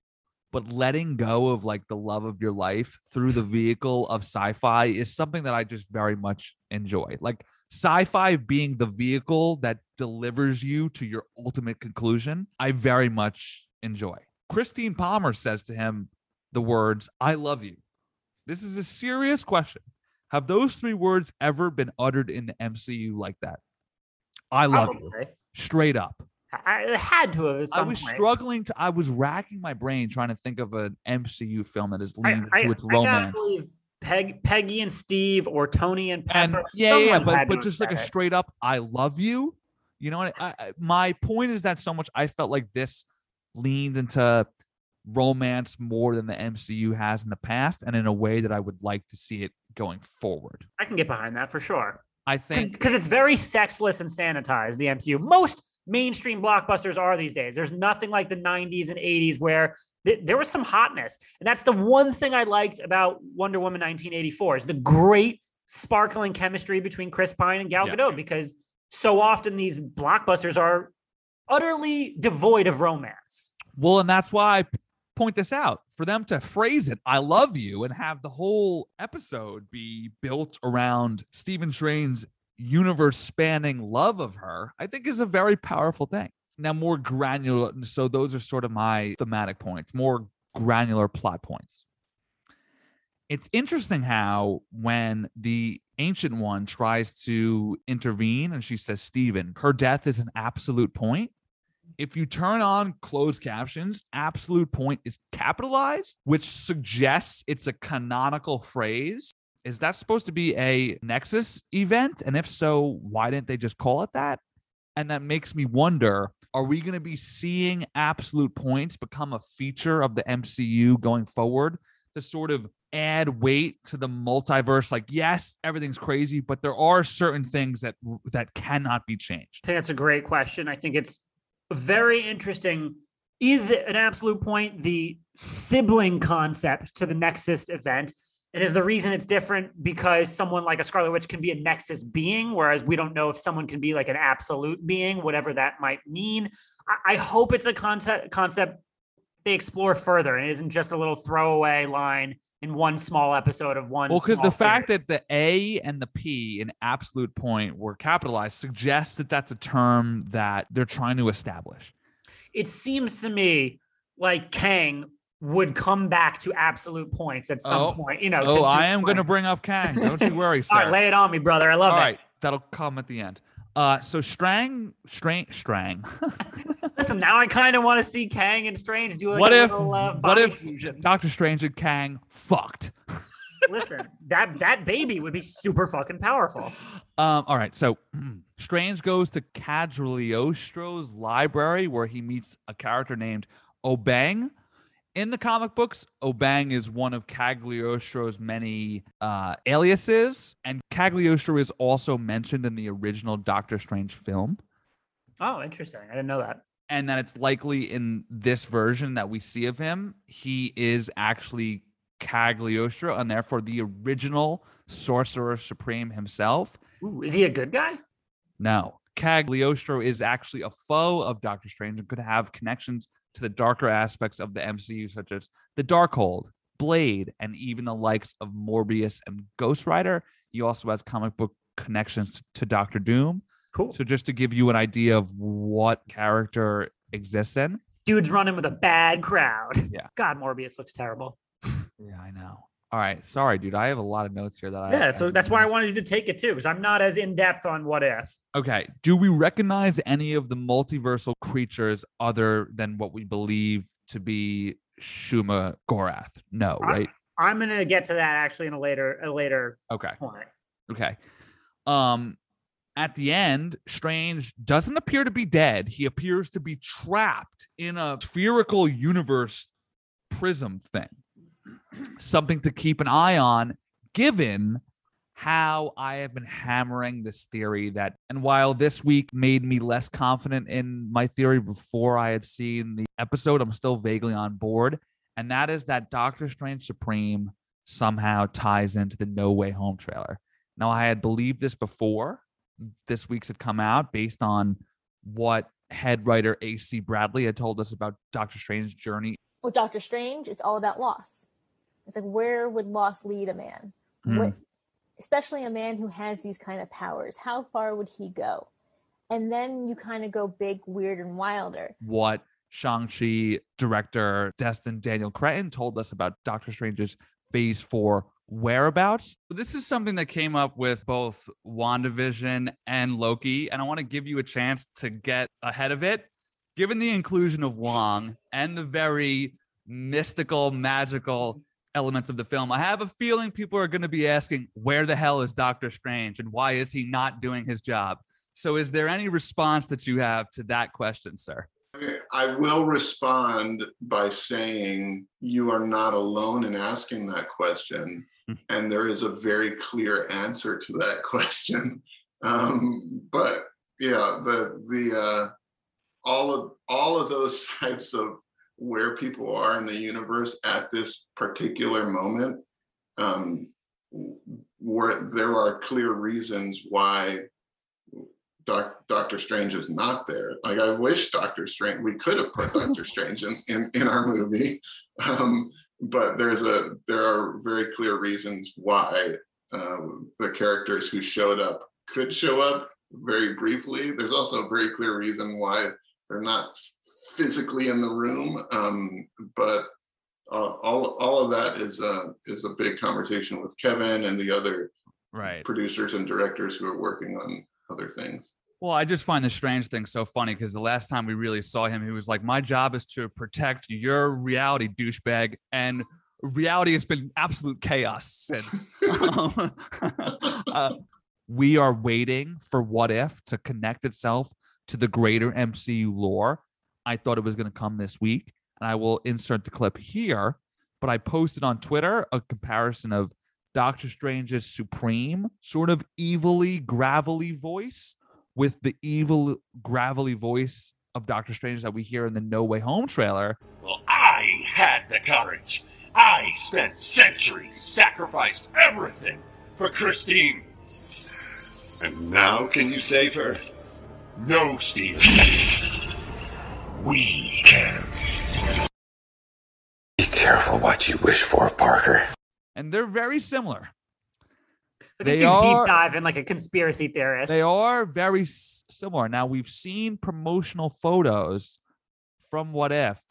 but letting go of like the love of your life through the vehicle of sci-fi is something that I just very much enjoy. Like sci-fi being the vehicle that delivers you to your ultimate conclusion, I very much enjoy. Christine Palmer says to him the words, "I love you." This is a serious question. Have those three words ever been uttered in the M C U like that? I love Probably. you. Straight up. I had to have. I was point. struggling to, I was racking my brain trying to think of an M C U film that is leaned I, to I, its I romance. Peg, Peggy and Steve or Tony and Pepper. And, yeah, yeah, yeah, but, but just like it. a straight up, I love you. You know what? I, I, my point is that so much I felt like this leaned into romance more than the M C U has in the past, and in a way that I would like to see it going forward. I can get behind that for sure. I think because it's very sexless and sanitized, the M C U. Most mainstream blockbusters are these days. There's nothing like the nineties and eighties where th- there was some hotness. And that's the one thing I liked about Wonder Woman nineteen eighty-four is the great sparkling chemistry between Chris Pine and Gal Gadot, yeah. because so often these blockbusters are utterly devoid of romance. Well, and that's why I point this out. For them to phrase it, "I love you," and have the whole episode be built around Stephen Train's universe-spanning love of her, I think is a very powerful thing. Now, more granular, so those are sort of my thematic points, more granular plot points. It's interesting how when the Ancient One tries to intervene and she says, "Stephen, her death is an absolute point." If you turn on closed captions, "absolute point" is capitalized, which suggests it's a canonical phrase. Is that supposed to be a Nexus event? And if so, why didn't they just call it that? And that makes me wonder, are we going to be seeing absolute points become a feature of the M C U going forward to sort of add weight to the multiverse? Like, yes, everything's crazy, but there are certain things that that cannot be changed. I think that's a great question. I think it's very interesting. Is an absolute point the sibling concept to the Nexus event? And is the reason it's different because someone like a Scarlet Witch can be a Nexus being, whereas we don't know if someone can be like an absolute being, whatever that might mean? I, I hope it's a concept concept they explore further and it isn't just a little throwaway line in one small episode of one. Well, because the series. Fact that the A and the P in absolute point were capitalized suggests that that's a term that they're trying to establish. It seems to me like Kang would come back to absolute points at some oh, point. You know, oh, I am going to bring up Kang. Don't you worry, sir. All right, lay it on me, brother. I love it. All right, that'll come at the end. Uh, so Strang, Strang, Strang. Listen, now I kind of want to see Kang and Strange do a what little, if, uh, what if fusion. Doctor Strange and Kang fucked? Listen, that that baby would be super fucking powerful. Um, all right, so Strange goes to Cadgliostro's library where he meets a character named Obang. In the comic books, Obang is one of Cagliostro's many uh, aliases, and Cagliostro is also mentioned in the original Doctor Strange film. Oh, interesting. I didn't know that. And that it's likely in this version that we see of him, he is actually Cagliostro, and therefore the original Sorcerer Supreme himself. Ooh, is he a good guy? No. Cagliostro is actually a foe of Doctor Strange and could have connections to the darker aspects of the M C U, such as the Darkhold, Blade, and even the likes of Morbius and Ghost Rider. He also has comic book connections to Doctor Doom. Cool. So just to give you an idea of what character exists in. Dude's running with a bad crowd. Yeah. God, Morbius looks terrible. Yeah, I know. All right. Sorry, dude. I have a lot of notes here that yeah, I... Yeah, so that's why I wanted you to take it, too, because I'm not as in-depth on what if. Okay. Do we recognize any of the multiversal creatures other than what we believe to be Shuma Gorath? No, I, right? I'm going to get to that, actually, in a later a later okay. point. Okay. Um, at the end, Strange doesn't appear to be dead. He appears to be trapped in a spherical universe prism thing. Something to keep an eye on, given how I have been hammering this theory that, and while this week made me less confident in my theory before I had seen the episode, I'm still vaguely on board. And that is that Doctor Strange Supreme somehow ties into the No Way Home trailer. Now, I had believed this before this week's had come out based on what head writer A C Bradley had told us about Doctor Strange's journey. With Doctor Strange, it's all about loss. It's like, where would loss lead a man? Mm. What, especially a man who has these kind of powers. How far would he go? And then you kind of go big, weird, and wilder. What Shang-Chi director Destin Daniel Craig told us about Doctor Strange's Phase four whereabouts. This is something that came up with both WandaVision and Loki, and I want to give you a chance to get ahead of it. Given the inclusion of Wong and the very mystical, magical elements of the film, I have a feeling people are going to be asking, where the hell is Doctor Strange and why is he not doing his job? So is there any response that you have to that question, sir? I will respond by saying you are not alone in asking that question. And there is a very clear answer to that question. Um, but yeah, the, the, uh, all of, all of those types of where people are in the universe at this particular moment, um, where there are clear reasons why doc, Doctor Strange is not there. Like, I wish Doctor Strange, we could have put Doctor Strange in, in, in our movie, um, but there's a there are very clear reasons why uh, the characters who showed up could show up very briefly. There's also a very clear reason why they're not physically in the room, um, but uh, all all of that is a is a big conversation with Kevin and the other right. producers and directors who are working on other things. Well, I just find the Strange thing so funny because the last time we really saw him, he was like, "My job is to protect your reality, douchebag," and reality has been absolute chaos since. um, uh, we are waiting for What If to connect itself to the greater M C U lore. I thought it was going to come this week, and I will insert the clip here, but I posted on Twitter a comparison of Doctor Strange's supreme, sort of evilly, gravelly voice with the evil, gravelly voice of Doctor Strange that we hear in the No Way Home trailer. Well, I had the courage. I spent centuries, sacrificed everything for Christine. And now can you save her? No, Steve. We can. what you wish for, Parker. And they're very similar. Look at you deep dive in like a conspiracy theorist. They are very s- similar. Now, we've seen promotional photos from What If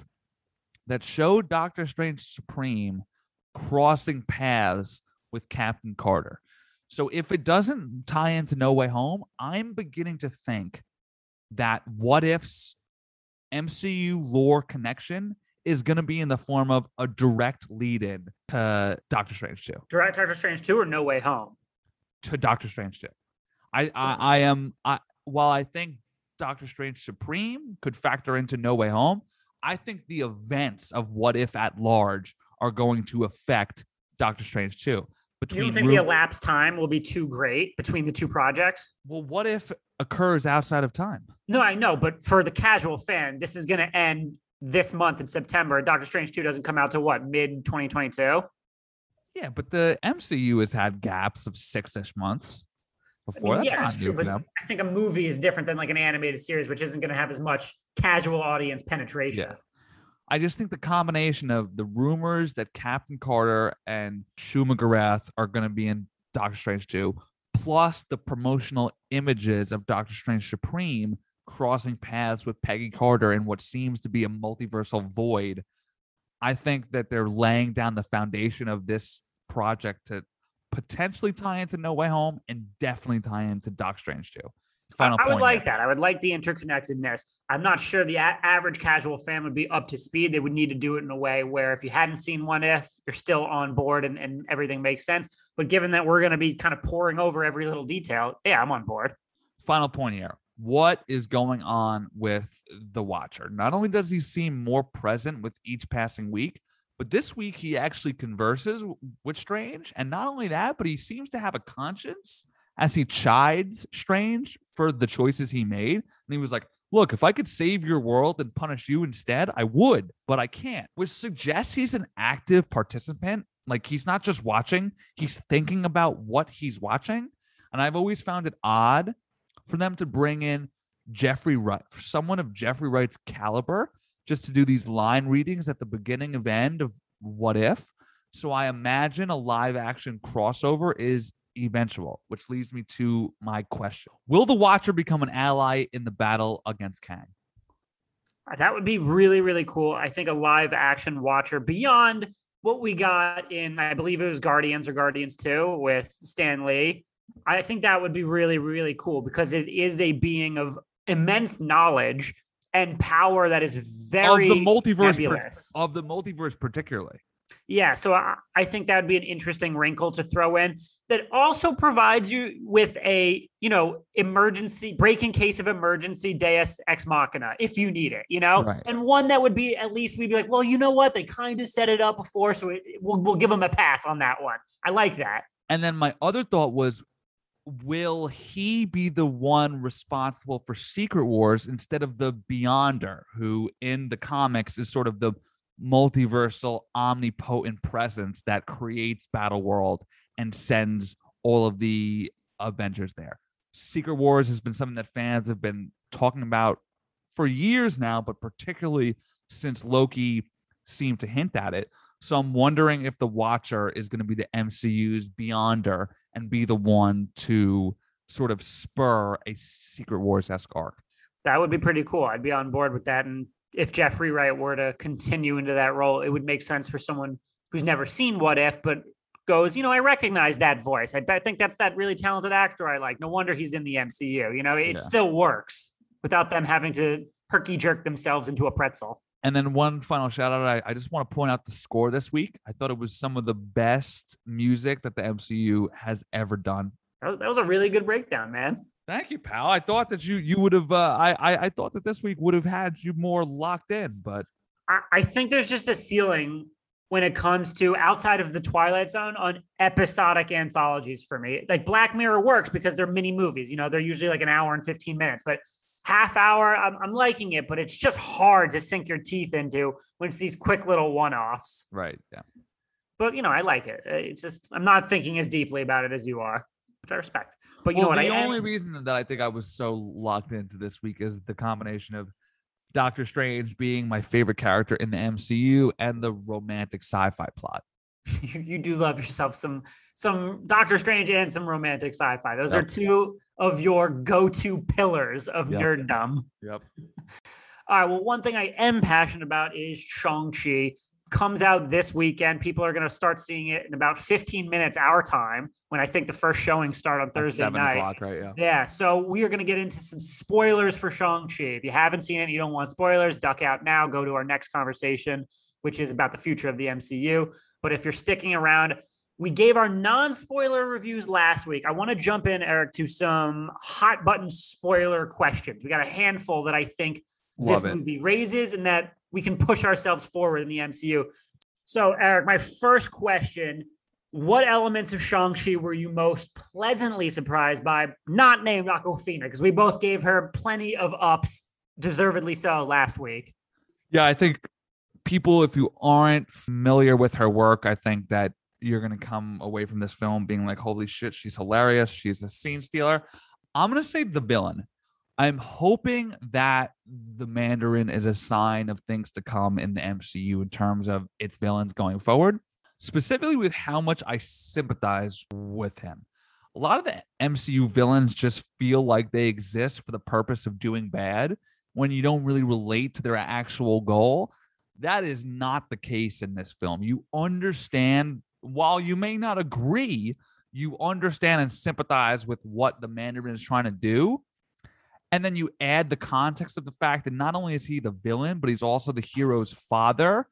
that show Doctor Strange Supreme crossing paths with Captain Carter. So if it doesn't tie into No Way Home, I'm beginning to think that What If's M C U lore connection is going to be in the form of a direct lead-in to Doctor Strange two. Direct Doctor Strange two or No Way Home? To Doctor Strange two. I, I, I am, I, while I think Doctor Strange Supreme could factor into No Way Home, I think the events of What If at large are going to affect Doctor Strange two. Between you don't think Ru- the elapsed time will be too great between the two projects? Well, What If occurs outside of time? No, I know, but for the casual fan, this is going to end this month in September. Doctor Strange two doesn't come out to what, mid twenty twenty-two? Yeah, but the M C U has had gaps of six-ish months before. I mean, that's yeah, not new true, for them. I think a movie is different than like an animated series, which isn't going to have as much casual audience penetration. Yeah. I just think the combination of the rumors that Captain Carter and Shuma Gorath are going to be in Doctor Strange two, plus the promotional images of Doctor Strange Supreme crossing paths with Peggy Carter in what seems to be a multiversal void, I think that they're laying down the foundation of this project to potentially tie into No Way Home and definitely tie into Doctor Strange two. Final I would point like there. that. I would like the interconnectedness. I'm not sure the a- average casual fan would be up to speed. They would need to do it in a way where if you hadn't seen What If, you're still on board and, and everything makes sense. But given that we're going to be kind of poring over every little detail, yeah, I'm on board. Final point here. What is going on with the Watcher? Not only does he seem more present with each passing week, but this week he actually converses with Strange. And not only that, but he seems to have a conscience as he chides Strange for the choices he made. And he was like, look, if I could save your world and punish you instead, I would, but I can't. Which suggests he's an active participant. Like, he's not just watching, he's thinking about what he's watching. And I've always found it odd for them to bring in Jeffrey Wright, someone of Jeffrey Wright's caliber, just to do these line readings at the beginning of end of What If. So I imagine a live action crossover is eventual, which leads me to my question. Will the Watcher become an ally in the battle against Kang? That would be really, really cool. I think a live action Watcher beyond what we got in, I believe it was Guardians or Guardians two with Stan Lee. I think that would be really, really cool because it is a being of immense knowledge and power that is very of the multiverse, per- of the multiverse particularly. Yeah, so I, I think that would be an interesting wrinkle to throw in that also provides you with a, you know, emergency, break in case of emergency deus ex machina, if you need it, you know? Right. And one that would be, at least we'd be like, well, you know what? They kind of set it up before, so it, we'll, we'll give them a pass on that one. I like that. And then my other thought was, will he be the one responsible for Secret Wars instead of the Beyonder, who in the comics is sort of the multiversal omnipotent presence that creates Battle World and sends all of the Avengers there. Secret Wars has been something that fans have been talking about for years now, but particularly since Loki seemed to hint at it. So I'm wondering if the Watcher is going to be the M C U's Beyonder and be the one to sort of spur a Secret Wars-esque arc. That would be pretty cool. I'd be on board with that. And if Jeffrey Wright were to continue into that role, it would make sense for someone who's never seen What If, but goes, you know, I recognize that voice. I, I think that's that really talented actor I like. No wonder he's in the M C U. You know, it yeah. still works without them having to herky jerk themselves into a pretzel. And then one final shout out. I, I just want to point out the score this week. I thought it was some of the best music that the M C U has ever done. That was a really good breakdown, man. Thank you, pal. I thought that you you would have. Uh, I, I I thought that this week would have had you more locked in, but I, I think there's just a ceiling when it comes to outside of the Twilight Zone on episodic anthologies for me. Like Black Mirror works because they're mini movies. You know, they're usually like an hour and fifteen minutes, but half hour, I'm I'm liking it, but it's just hard to sink your teeth into when it's these quick little one offs. Right. Yeah. But you know, I like it. It's just I'm not thinking as deeply about it as you are, which I respect. But you well, know what? The I, only I, reason that I think I was so locked into this week is the combination of Doctor Strange being my favorite character in the M C U and the romantic sci-fi plot. You, you do love yourself some some Doctor Strange and some romantic sci-fi. Those yep. are two of your go-to pillars of yep. nerddom. Yep. All right. Well, one thing I am passionate about is Shang-Chi. Comes out this weekend. People are going to start seeing it in about fifteen minutes our time, when I think the first showings start on Thursday seven night. O'clock, right? Yeah. Yeah. So we are going to get into some spoilers for Shang-Chi. If you haven't seen it, you don't want spoilers, duck out now, go to our next conversation, which is about the future of the M C U. But if you're sticking around, we gave our non-spoiler reviews last week. I want to jump in, Eric, to some hot button spoiler questions. We got a handful that I think Love this it. movie raises and that we can push ourselves forward in the M C U. So, Eric, my first question, what elements of Shang-Chi were you most pleasantly surprised by? Not named Awkwafina, because we both gave her plenty of ups, deservedly so, last week. Yeah, I think people, if you aren't familiar with her work, I think that you're going to come away from this film being like, holy shit, she's hilarious. She's a scene stealer. I'm going to say the villain. I'm hoping that the Mandarin is a sign of things to come in the M C U in terms of its villains going forward, specifically with how much I sympathize with him. A lot of the M C U villains just feel like they exist for the purpose of doing bad when you don't really relate to their actual goal. That is not the case in this film. You understand, while you may not agree, you understand and sympathize with what the Mandarin is trying to do. And then you add the context of the fact that not only is he the villain, but he's also the hero's father.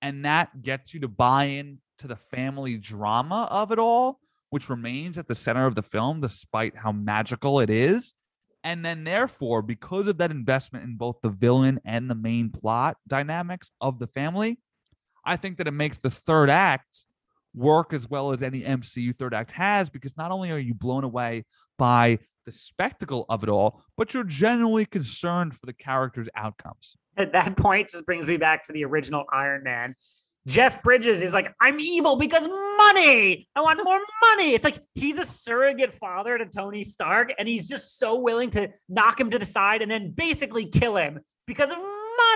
And that gets you to buy into the family drama of it all, which remains at the center of the film, despite how magical it is. And then therefore, because of that investment in both the villain and the main plot dynamics of the family, I think that it makes the third act work as well as any M C U third act has, because not only are you blown away by the spectacle of it all, but you're genuinely concerned for the character's outcomes. At that point, just brings me back to the original Iron Man. Jeff Bridges is like, I'm evil because money. I want more money. It's like he's a surrogate father to Tony Stark, and he's just so willing to knock him to the side and then basically kill him because of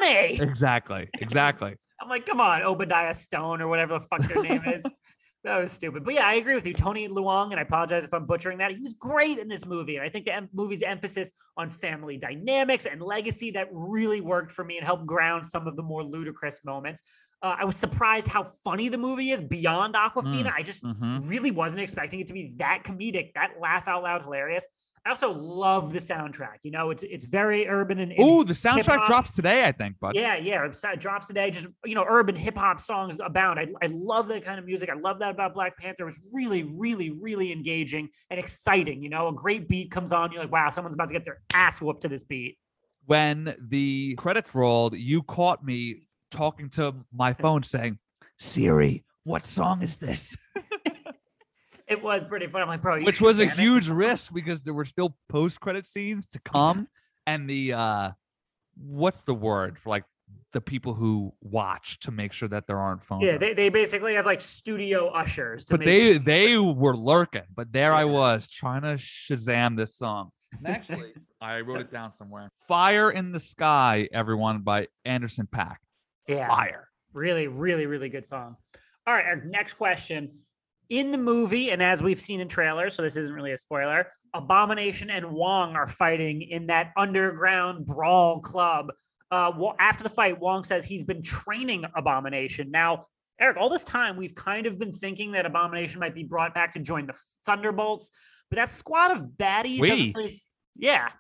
money. Exactly. Exactly. I'm like, come on, Obadiah Stone or whatever the fuck their name is. That was stupid. But yeah, I agree with you. Tony Leung, and I apologize if I'm butchering that. He was great in this movie. And I think the em- movie's emphasis on family dynamics and legacy that really worked for me and helped ground some of the more ludicrous moments. Uh, I was surprised how funny the movie is beyond Awkwafina. Mm, I just mm-hmm. really wasn't expecting it to be that comedic, that laugh out loud hilarious. I also love the soundtrack. You know, it's it's very urban and oh, the soundtrack hip-hop. drops today, I think. But yeah, yeah, it drops today. Just you know, urban hip hop songs abound. I I love that kind of music. I love that about Black Panther. It was really, really, really engaging and exciting. You know, a great beat comes on. You're like, wow, someone's about to get their ass whooped to this beat. When the credits rolled, you caught me talking to my phone, saying, "Siri, what song is this?" It was pretty funny. I'm like, bro, which was a huge risk because there were still post-credit scenes to come, and the uh, what's the word for like the people who watch to make sure that there aren't phones. Yeah, they, they basically have like studio ushers. To but make they sure. they were lurking. But there yeah. I was trying to Shazam this song. And actually, I wrote it down somewhere. "Fire in the Sky," everyone, by Anderson .Paak. Yeah, fire. Really, really, really good song. All right, our next question. In the movie, and as we've seen in trailers, so this isn't really a spoiler, Abomination and Wong are fighting in that underground brawl club. Uh, well, after the fight, Wong says he's been training Abomination. Now, Eric, all this time, we've kind of been thinking that Abomination might be brought back to join the Thunderbolts, but that squad of baddies... Wait. Really, yeah.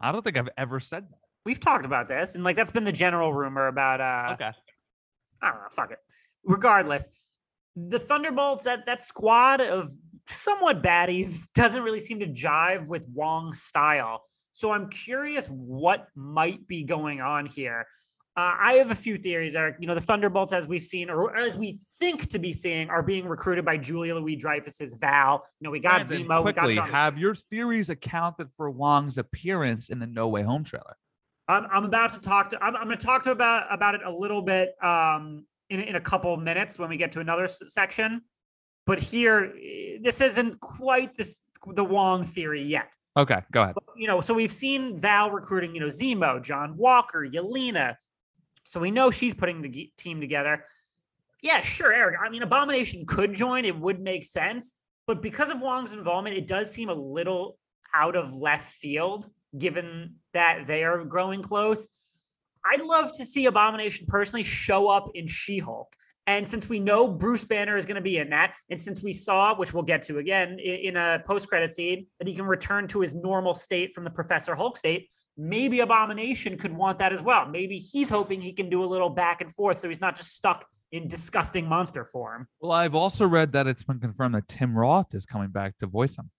I don't think I've ever said that. We've talked about this, and like that's been the general rumor about... Uh, okay. I don't know, fuck it. Regardless... The Thunderbolts, that that squad of somewhat baddies doesn't really seem to jive with Wong's style. So I'm curious what might be going on here. Uh, I have a few theories, Eric. You know, the Thunderbolts, as we've seen, or as we think to be seeing, are being recruited by Julia Louis-Dreyfus's Val. You know, we got Brandon, Zemo. Quickly, we got have your theories accounted for Wong's appearance in the No Way Home trailer? I'm, I'm about to talk to. I'm, I'm going to talk to about about it a little bit. Um, In, in a couple of minutes when we get to another section. But here, this isn't quite this, the Wong theory yet. Okay, go ahead. You know, so we've seen Val recruiting, you know, Zemo, John Walker, Yelena. So we know she's putting the team together. Yeah, sure, Eric. I mean, Abomination could join. It would make sense. But because of Wong's involvement, it does seem a little out of left field, given that they are growing close. I'd love to see Abomination personally show up in She-Hulk. And since we know Bruce Banner is going to be in that, and since we saw, which we'll get to again in a post-credit scene, that he can return to his normal state from the Professor Hulk state, maybe Abomination could want that as well. Maybe he's hoping he can do a little back and forth so he's not just stuck in disgusting monster form. Well, I've also read that it's been confirmed that Tim Roth is coming back to voice him.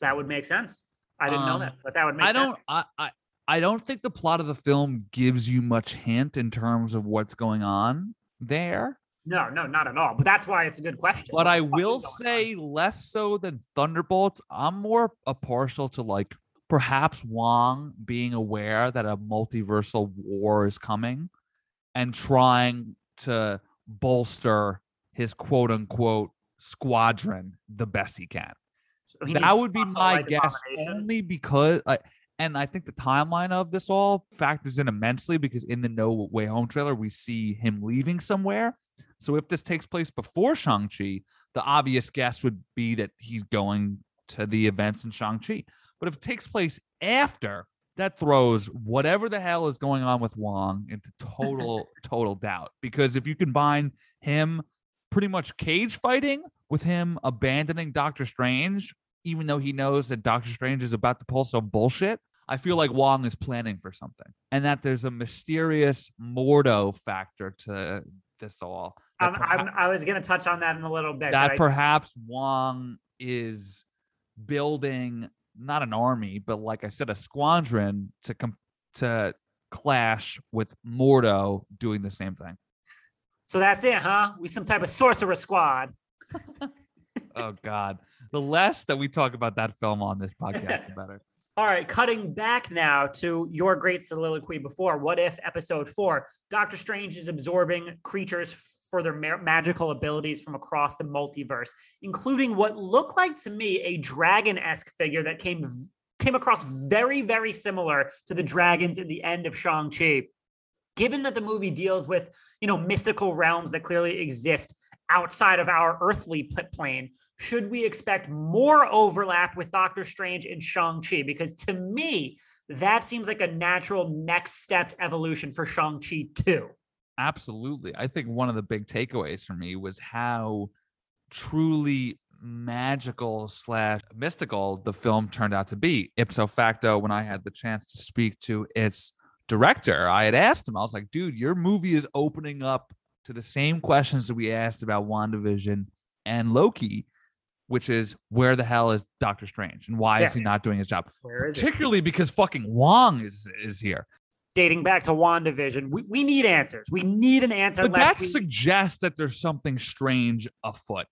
That would make sense. I didn't um, know that, but that would make I sense. Don't, I don't. I, I don't think the plot of the film gives you much hint in terms of what's going on there. No, no, not at all. But that's why it's a good question. But I will say on? less so than Thunderbolts. I'm more a partial to like perhaps Wong being aware that a multiversal war is coming and trying to bolster his quote unquote squadron the best he can. So he that would be my guess only because I, and I think the timeline of this all factors in immensely because in the No Way Home trailer, we see him leaving somewhere. So if this takes place before Shang-Chi, the obvious guess would be that he's going to the events in Shang-Chi. But if it takes place after, that throws whatever the hell is going on with Wong into total, total doubt. Because if you combine him pretty much cage fighting with him abandoning Doctor Strange, even though he knows that Doctor Strange is about to pull some bullshit, I feel like Wong is planning for something and that there's a mysterious Mordo factor to this all. Um, perhaps, I'm, I was going to touch on that in a little bit. That perhaps I... Wong is building, not an army, but like I said, a squadron to com- to clash with Mordo doing the same thing. So that's it, huh? We some type of sorcerer squad. Oh, God. The less that we talk about that film on this podcast, the better. All right, cutting back now to your great soliloquy before What If episode four. Doctor Strange is absorbing creatures for their ma- magical abilities from across the multiverse, including what looked like to me a dragon-esque figure that came came across very, very similar to the dragons at the end of Shang-Chi. Given that the movie deals with, you know, mystical realms that clearly exist outside of our earthly plane, should we expect more overlap with Doctor Strange and Shang-Chi? Because to me, that seems like a natural next step evolution for Shang-Chi too. Absolutely. I think one of the big takeaways for me was how truly magical slash mystical the film turned out to be. Ipso facto, when I had the chance to speak to its director, I had asked him, I was like, dude, your movie is opening up to the same questions that we asked about WandaVision and Loki, which is where the hell is Doctor Strange and why yeah. is he not doing his job? Particularly it? because fucking Wong is is here. Dating back to WandaVision, we, we need answers. We need an answer. But that we... suggests that there's something strange afoot.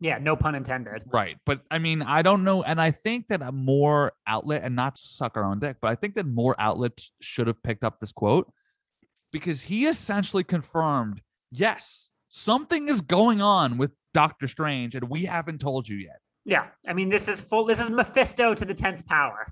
Yeah, no pun intended. Right. But I mean, I don't know. And I think that a more outlet, and not suck our own dick, but I think that more outlets should have picked up this quote because he essentially confirmed, yes, something is going on with Doctor Strange, and we haven't told you yet. Yeah, I mean, this is full. This is Mephisto to the tenth power.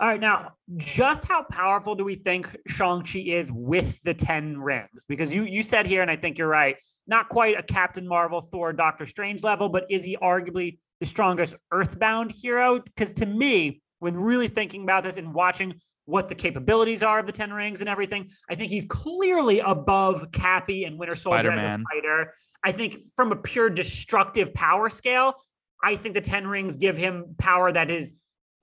All right, now, just how powerful do we think Shang-Chi is with the ten rings? Because you you said here, and I think you're right, not quite a Captain Marvel, Thor, Doctor Strange level, but is he arguably the strongest Earthbound hero? Because to me, when really thinking about this and watching what the capabilities are of the ten rings and everything, I think he's clearly above Cappy and Winter Soldier Spider-Man as a fighter. I think from a pure destructive power scale, I think the ten rings give him power that is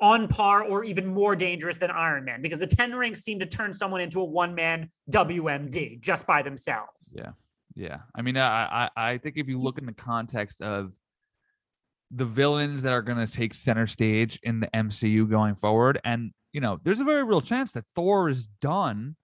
on par or even more dangerous than Iron Man, because the ten rings seem to turn someone into a one-man W M D just by themselves. Yeah, yeah. I mean, I, I, I think if you look in the context of the villains that are going to take center stage in the M C U going forward, and you know, there's a very real chance that Thor is done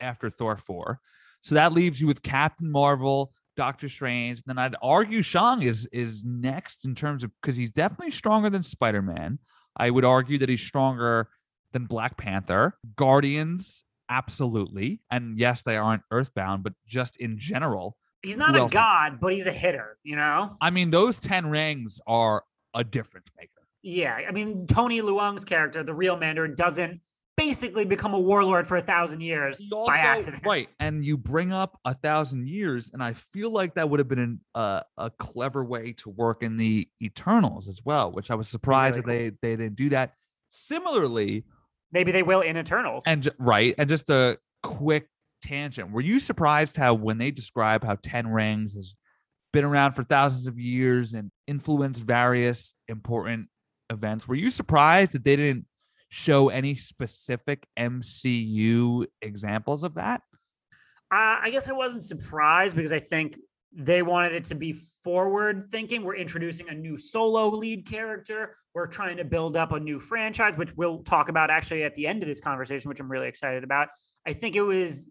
after Thor four. So that leaves you with Captain Marvel, Doctor Strange. Then I'd argue Shang is is next in terms of, because he's definitely stronger than Spider-Man. I would argue that he's stronger than Black Panther. Guardians, absolutely. And yes, they aren't Earthbound, but just in general. He's not a god, but he's a hitter, you know? I mean, those ten rings are a difference maker. Yeah, I mean, Tony Leung's character, the real Mandarin, doesn't basically become a warlord for a thousand years also, by accident. Right, and you bring up a thousand years, and I feel like that would have been an, uh, a clever way to work in the Eternals as well, which I was surprised really that cool. they, they didn't do that. Similarly... Maybe they will in Eternals. And right, and just a quick tangent. Were you surprised how when they describe how Ten Rings has been around for thousands of years and influenced various important events, were you surprised that they didn't show any specific M C U examples of that? Uh, I guess I wasn't surprised because I think they wanted it to be forward thinking. We're introducing a new solo lead character. We're trying to build up a new franchise, which we'll talk about actually at the end of this conversation, which I'm really excited about. I think it was,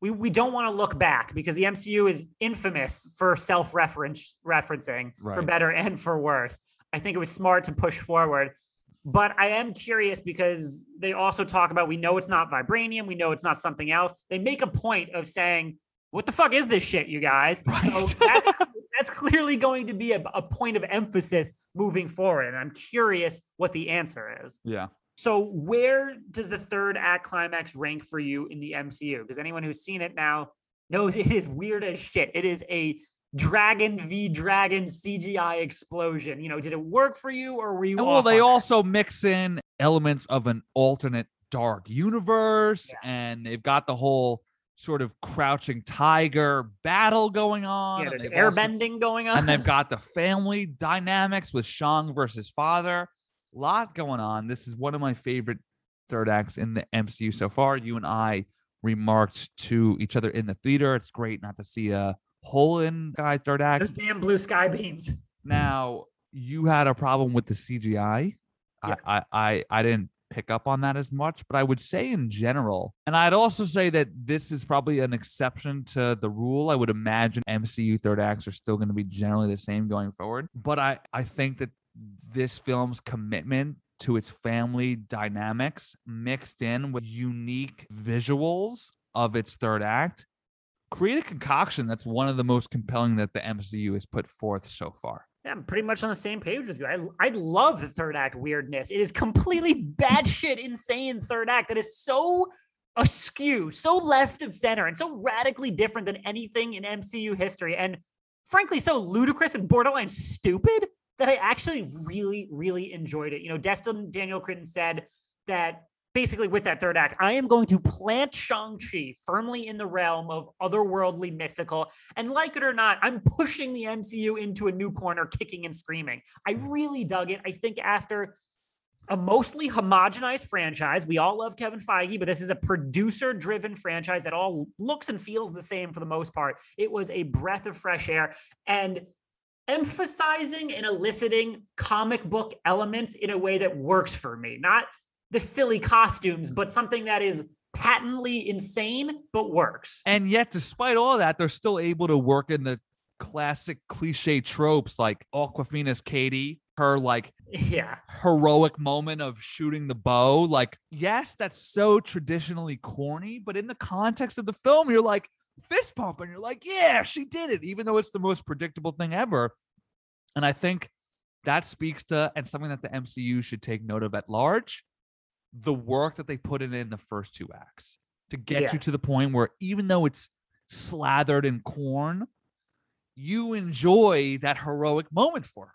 we we don't want to look back because the M C U is infamous for self-reference referencing right. for better and for worse. I think it was smart to push forward, but I am curious because they also talk about, we know it's not vibranium. We know it's not something else. They make a point of saying, what the fuck is this shit, you guys? Right. So that's, that's clearly going to be a, a point of emphasis moving forward. And I'm curious what the answer is. Yeah. So where does the third act climax rank for you in the M C U? Because anyone who's seen it now knows it is weird as shit. It is a dragon v dragon C G I explosion. You know, did it work for you or were you? And well, they also that? mix in elements of an alternate dark universe yeah. and they've got the whole sort of crouching tiger battle going on. Yeah, there's airbending also, going on. And they've got the family dynamics with Shang versus father. A lot going on. This is one of my favorite third acts in the M C U so far. You and I remarked to each other in the theater. It's great not to see a hole in guy third act. Those damn blue sky beams. Now, you had a problem with the C G I. Yeah. I, I, I didn't pick up on that as much, but I would say in general, and I'd also say that this is probably an exception to the rule. I would imagine M C U third acts are still going to be generally the same going forward. But I, I think that this film's commitment to its family dynamics mixed in with unique visuals of its third act create a concoction that's one of the most compelling that the M C U has put forth so far. Yeah, I'm pretty much on the same page with you. I I love the third act weirdness. It is completely batshit insane third act that is so askew, so left of center, and so radically different than anything in M C U history, and frankly so ludicrous and borderline stupid that I actually really, really enjoyed it. You know, Destin Daniel Cretton said that basically with that third act, I am going to plant Shang-Chi firmly in the realm of otherworldly mystical. And like it or not, I'm pushing the M C U into a new corner, kicking and screaming. I really dug it. I think after a mostly homogenized franchise, we all love Kevin Feige, but this is a producer-driven franchise that all looks and feels the same for the most part. It was a breath of fresh air. And emphasizing and eliciting comic book elements in a way that works for me. Not the silly costumes, but something that is patently insane, but works. And yet, despite all that, they're still able to work in the classic cliche tropes like Awkwafina's Katie, her like yeah. heroic moment of shooting the bow. Like, yes, that's so traditionally corny, but in the context of the film, you're like, fist pump and you're like, yeah, she did it, even though it's the most predictable thing ever. And I think that speaks to, and something that the M C U should take note of at large, the work that they put in in the first two acts to get yeah. you to the point where even though it's slathered in corn, you enjoy that heroic moment for her.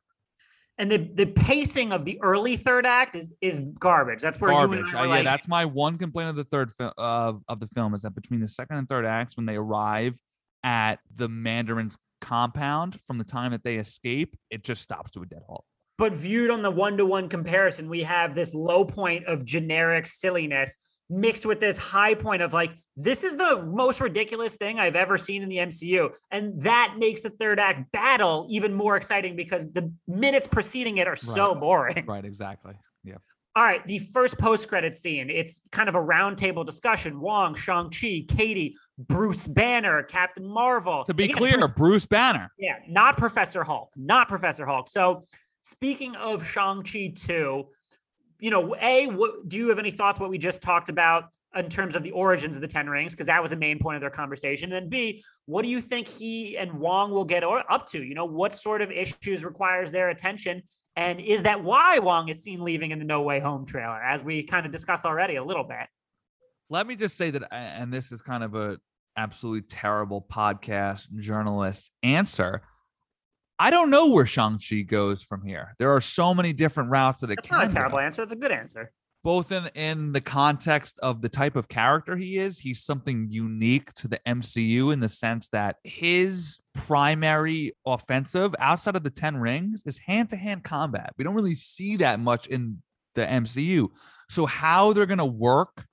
And the the pacing of the early third act is is garbage. That's where garbage. You and I are oh, yeah, like... that's my one complaint of the third fil- of of the film is that between the second and third acts, when they arrive at the Mandarin's compound, from the time that they escape, it just stops to a dead halt. But viewed on the one-to-one comparison, we have this low point of generic silliness mixed with this high point of like, this is the most ridiculous thing I've ever seen in the M C U. And that makes the third act battle even more exciting because the minutes preceding it are right. so boring. Right, exactly. Yeah. All right, the first post-credit scene, it's kind of a roundtable discussion. Wong, Shang-Chi, Katie, Bruce Banner, Captain Marvel. To be clear, Bruce, Bruce Banner. Yeah, not Professor Hulk, not Professor Hulk. So speaking of Shang-Chi two, you know, A, what, do you have any thoughts what we just talked about in terms of the origins of the Ten Rings? Because that was a main point of their conversation. And then B, what do you think he and Wong will get or, up to? You know, what sort of issues requires their attention? And is that why Wong is seen leaving in the No Way Home trailer, as we kind of discussed already a little bit? Let me just say that, and this is kind of a absolutely terrible podcast journalist answer, I don't know where Shang-Chi goes from here. There are so many different routes that it That's can not a terrible go. Answer. It's a good answer. Both in, in the context of the type of character he is, he's something unique to the M C U in the sense that his primary offensive outside of the ten rings is hand-to-hand combat. We don't really see that much in the M C U. So how they're going to work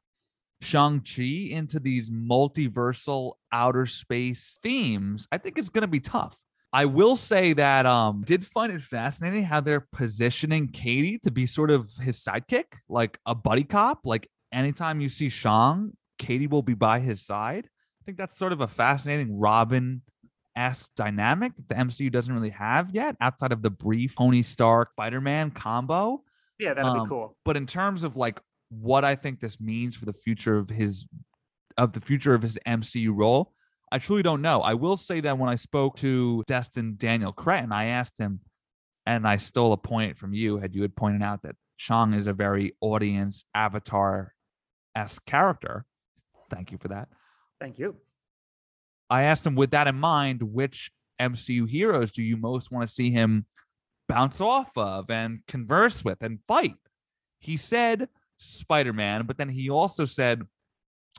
Shang-Chi into these multiversal outer space themes, I think it's going to be tough. I will say that um did find it fascinating how they're positioning Katie to be sort of his sidekick, like a buddy cop. Like anytime you see Shang, Katie will be by his side. I think that's sort of a fascinating Robin-esque dynamic that the M C U doesn't really have yet outside of the brief Tony Stark Spider-Man combo. Yeah, that'd um, be cool. But in terms of like what I think this means for the future of his of the future of his M C U role, I truly don't know. I will say that when I spoke to Destin Daniel Craig, I asked him, and I stole a point from you, had you had pointed out that Shang is a very audience avatar-esque character. Thank you for that. Thank you. I asked him, with that in mind, which M C U heroes do you most want to see him bounce off of and converse with and fight? He said Spider-Man, but then he also said,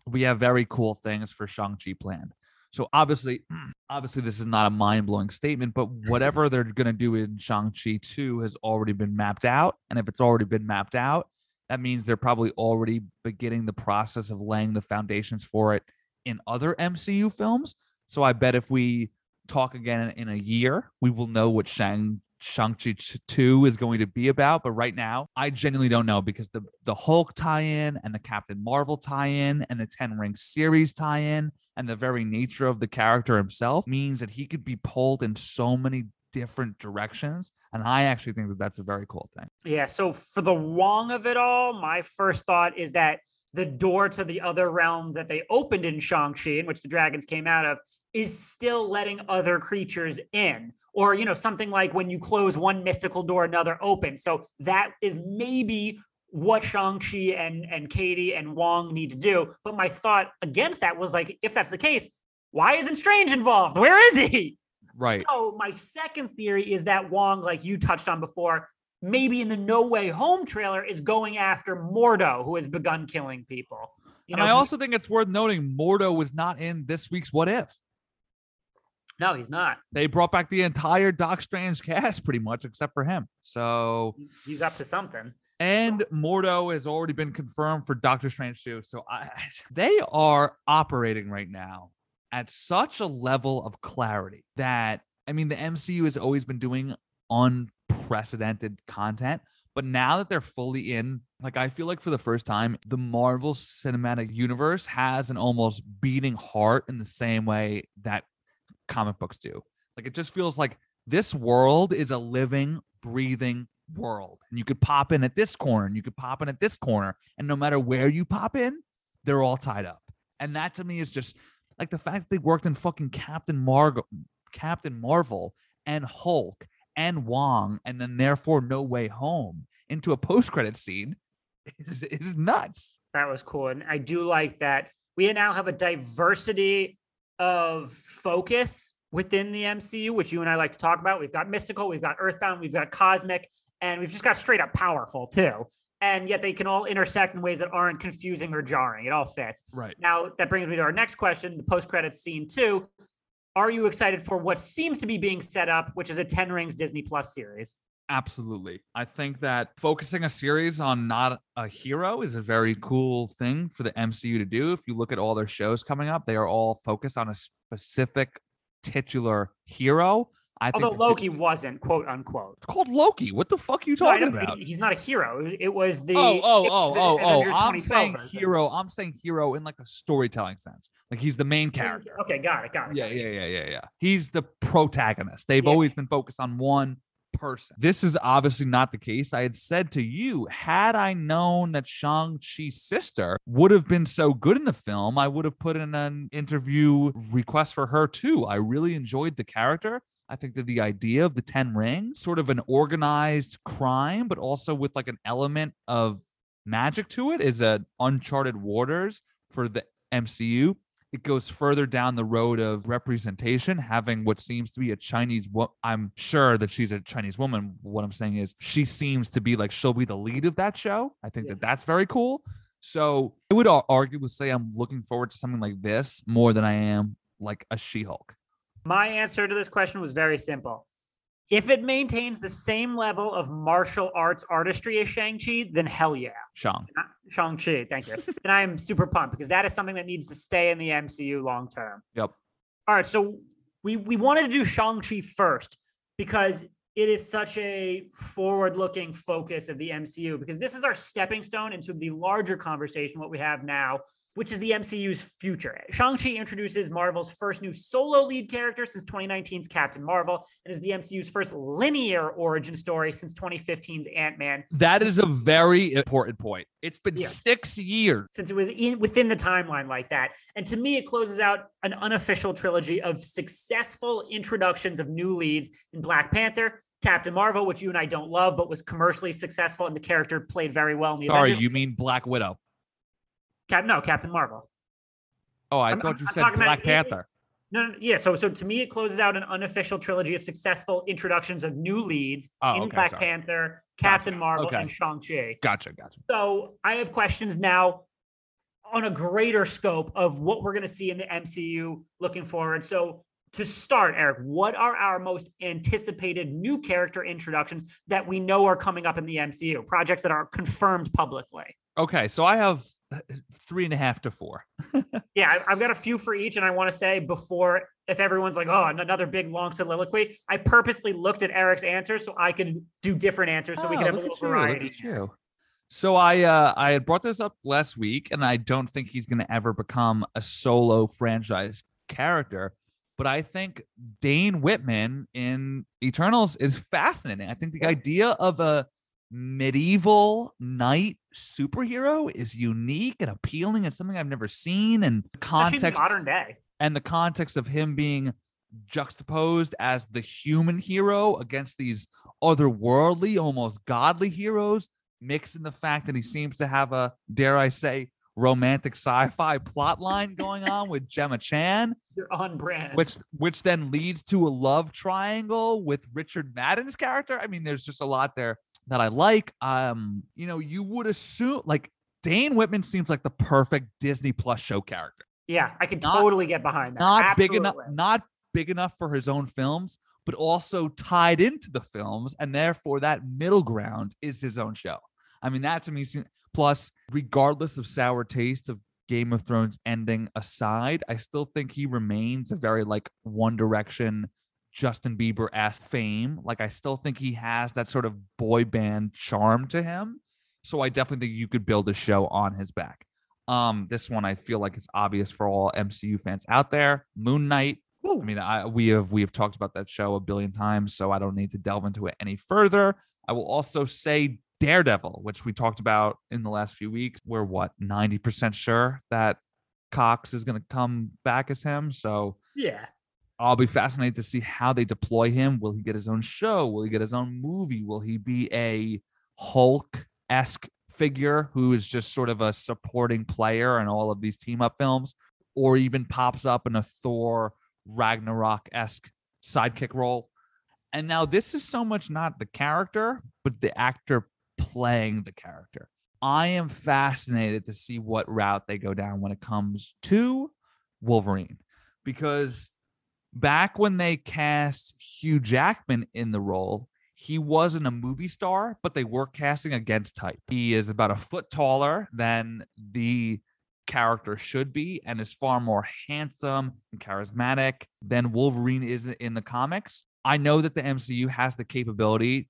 we have very cool things for Shang-Chi planned. So obviously, obviously this is not a mind-blowing statement, but whatever they're going to do in Shang-Chi two has already been mapped out. And if it's already been mapped out, that means they're probably already beginning the process of laying the foundations for it in other M C U films. So I bet if we talk again in a year, we will know what Shang, Shang-Chi two is going to be about. But right now, I genuinely don't know, because the, the Hulk tie-in and the Captain Marvel tie-in and the Ten Rings series tie-in and the very nature of the character himself means that he could be pulled in so many different directions. And I actually think that that's a very cool thing. Yeah. So for the Wong of it all, my first thought is that the door to the other realm that they opened in Shang-Chi, in which the dragons came out of, is still letting other creatures in, or, you know, something like when you close one mystical door, another opens. So that is maybe what Shang-Chi and, and Katie and Wong need to do. But my thought against that was like, if that's the case, why isn't Strange involved? Where is he? Right. So my second theory is that Wong, like you touched on before, maybe in the No Way Home trailer is going after Mordo, who has begun killing people. You and know, I also he- think it's worth noting Mordo was not in this week's What If. No, he's not. They brought back the entire Doc Strange cast pretty much, except for him. So he's up to something. And Mordo has already been confirmed for Doctor Strange two. So I, they are operating right now at such a level of clarity that, I mean, the M C U has always been doing unprecedented content. But now that they're fully in, like, I feel like for the first time, the Marvel Cinematic Universe has an almost beating heart in the same way that comic books do. Like, it just feels like this world is a living, breathing world, and you could pop in at this corner and you could pop in at this corner, and no matter where you pop in, they're all tied up. And that to me is just like the fact that they worked in fucking Captain Marvel Captain Marvel and Hulk and Wong, and then therefore No Way Home into a post-credit scene is, is nuts. That was cool. And I do like that we now have a diversity of focus within the M C U, which you and I like to talk about. We've got mystical, we've got earthbound, we've got cosmic, and we've just got straight up powerful too. And yet they can all intersect in ways that aren't confusing or jarring. It all fits. Right. Now that brings me to our next question, the post-credits scene two. Are you excited for what seems to be being set up, which is a Ten Rings Disney Plus series? Absolutely. I think that focusing a series on not a hero is a very cool thing for the M C U to do. If you look at all their shows coming up, they are all focused on a specific titular hero. I Although think Loki di- wasn't, quote unquote. It's called Loki. What the fuck are you talking no, about? He's not a hero. It was the... Oh, oh, oh, oh, oh. I'm saying hero. I'm saying hero in like the storytelling sense. Like he's the main character. Okay, got it, got it. Yeah, got it. yeah, yeah, yeah, yeah. He's the protagonist. They've yeah. always been focused on one person. This is obviously not the case. I had said to you, had I known that Shang-Chi's sister would have been so good in the film, I would have put in an interview request for her too. I really enjoyed the character. I think that the idea of the Ten Rings, sort of an organized crime, but also with like an element of magic to it, is an uncharted waters for the M C U. It goes further down the road of representation, having what seems to be a Chinese wo- I'm sure that she's a Chinese woman. What I'm saying is she seems to be like, she'll be the lead of that show. I think yeah. that that's very cool. So I would arguably say I'm looking forward to something like this more than I am like a She-Hulk. My answer to this question was very simple. If it maintains the same level of martial arts artistry as Shang-Chi, then hell yeah. Shang. Shang-Chi, thank you. And I am super pumped because that is something that needs to stay in the M C U long term. Yep. All right, so we, we wanted to do Shang-Chi first because it is such a forward-looking focus of the M C U, because this is our stepping stone into the larger conversation, what we have now, which is the M C U's future. Shang-Chi introduces Marvel's first new solo lead character since twenty nineteen's Captain Marvel, and is the M C U's first linear origin story since twenty fifteen's Ant-Man. That is a very important point. It's been yeah. six years. Since it was in, within the timeline like that. And to me, it closes out an unofficial trilogy of successful introductions of new leads in Black Panther, Captain Marvel, which you and I don't love, but was commercially successful, and the character played very well in the Sorry, Avengers. You mean Black Widow. Cap, no, Captain Marvel. Oh, I I'm, thought you I'm said Black about, Panther. No, no, yeah. So, so to me, it closes out an unofficial trilogy of successful introductions of new leads oh, in okay, Black sorry. Panther, Captain gotcha. Marvel, okay. and Shang-Chi. Gotcha, gotcha. So I have questions now on a greater scope of what we're going to see in the M C U looking forward. So to start, Eric, what are our most anticipated new character introductions that we know are coming up in the M C U? Projects that are confirmed publicly. Okay, so I have three and a half to four. Yeah, I've got a few for each. And I want to say before, if everyone's like, oh, another big long soliloquy, I purposely looked at Eric's answers so I could do different answers so oh, we could have a little you, variety. So I uh, I had brought this up last week, and I don't think he's going to ever become a solo franchise character. But I think Dane Whitman in Eternals is fascinating. I think the idea of a medieval knight superhero is unique and appealing and something I've never seen. And context modern day, and the context of him being juxtaposed as the human hero against these otherworldly, almost godly heroes, mixing the fact that he seems to have a, dare I say, romantic sci-fi plot line going on with Gemma Chan. You're on brand. Which which then leads to a love triangle with Richard Madden's character. I mean, there's just a lot there that I like. Um, you know, you would assume like Dane Whitman seems like the perfect Disney Plus show character. Yeah, I can not, totally get behind that. Not Absolutely. big enough, not big enough for his own films, but also tied into the films, and therefore that middle ground is his own show. I mean, that to me seems, plus, regardless of sour taste of Game of Thrones ending aside, I still think he remains a very like One Direction, Justin Bieber-esque fame. Like, I still think he has that sort of boy band charm to him. So I definitely think you could build a show on his back. Um, this one, I feel like it's obvious for all M C U fans out there. Moon Knight. Ooh. I mean, I, we have we have talked about that show a billion times, so I don't need to delve into it any further. I will also say Daredevil, which we talked about in the last few weeks. We're, what, ninety percent sure that Cox is going to come back as him? So yeah. I'll be fascinated to see how they deploy him. Will he get his own show? Will he get his own movie? Will he be a Hulk-esque figure who is just sort of a supporting player in all of these team-up films, or even pops up in a Thor Ragnarok-esque sidekick role? And now this is so much not the character, but the actor playing the character. I am fascinated to see what route they go down when it comes to Wolverine, because back when they cast Hugh Jackman in the role, he wasn't a movie star, but they were casting against type. He is about a foot taller than the character should be and is far more handsome and charismatic than Wolverine is in the comics. I know that the M C U has the capability,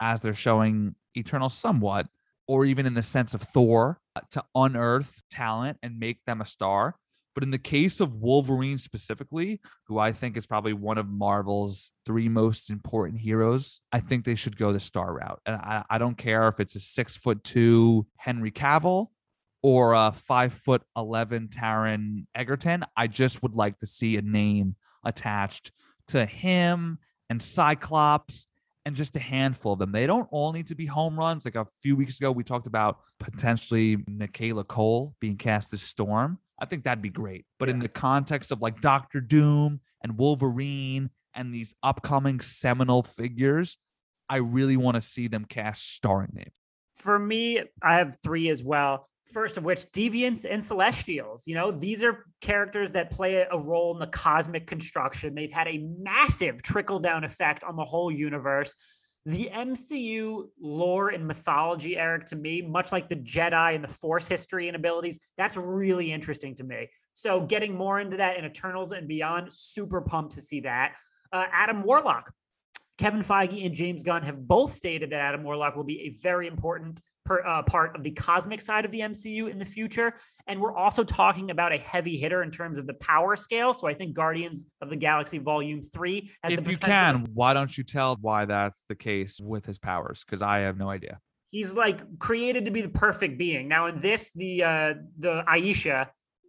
as they're showing Eternals somewhat, or even in the sense of Thor, to unearth talent and make them a star. But in the case of Wolverine specifically, who I think is probably one of Marvel's three most important heroes, I think they should go the star route. And I, I don't care if it's a six foot two Henry Cavill or a five foot eleven Taron Egerton. I just would like to see a name attached to him and Cyclops and just a handful of them. They don't all need to be home runs. Like a few weeks ago, we talked about potentially Nicaela Cole being cast as Storm. I think that'd be great. But yeah. in the context of like Doctor Doom and Wolverine and these upcoming seminal figures, I really want to see them cast starring names. For me, I have three as well. First of which, Deviants and Celestials. You know, these are characters that play a role in the cosmic construction. They've had a massive trickle-down effect on the whole universe. The M C U lore and mythology, Eric, to me, much like the Jedi and the Force history and abilities, that's really interesting to me. So getting more into that in Eternals and beyond, super pumped to see that. Uh, Adam Warlock. Kevin Feige and James Gunn have both stated that Adam Warlock will be a very important Per, uh, part of the cosmic side of the M C U in the future. And we're also talking about a heavy hitter in terms of the power scale. So I think Guardians of the Galaxy Volume three. Has if the you can, why don't you tell why that's the case with his powers? Because I have no idea. He's like created to be the perfect being. Now in this, the uh, the Aisha,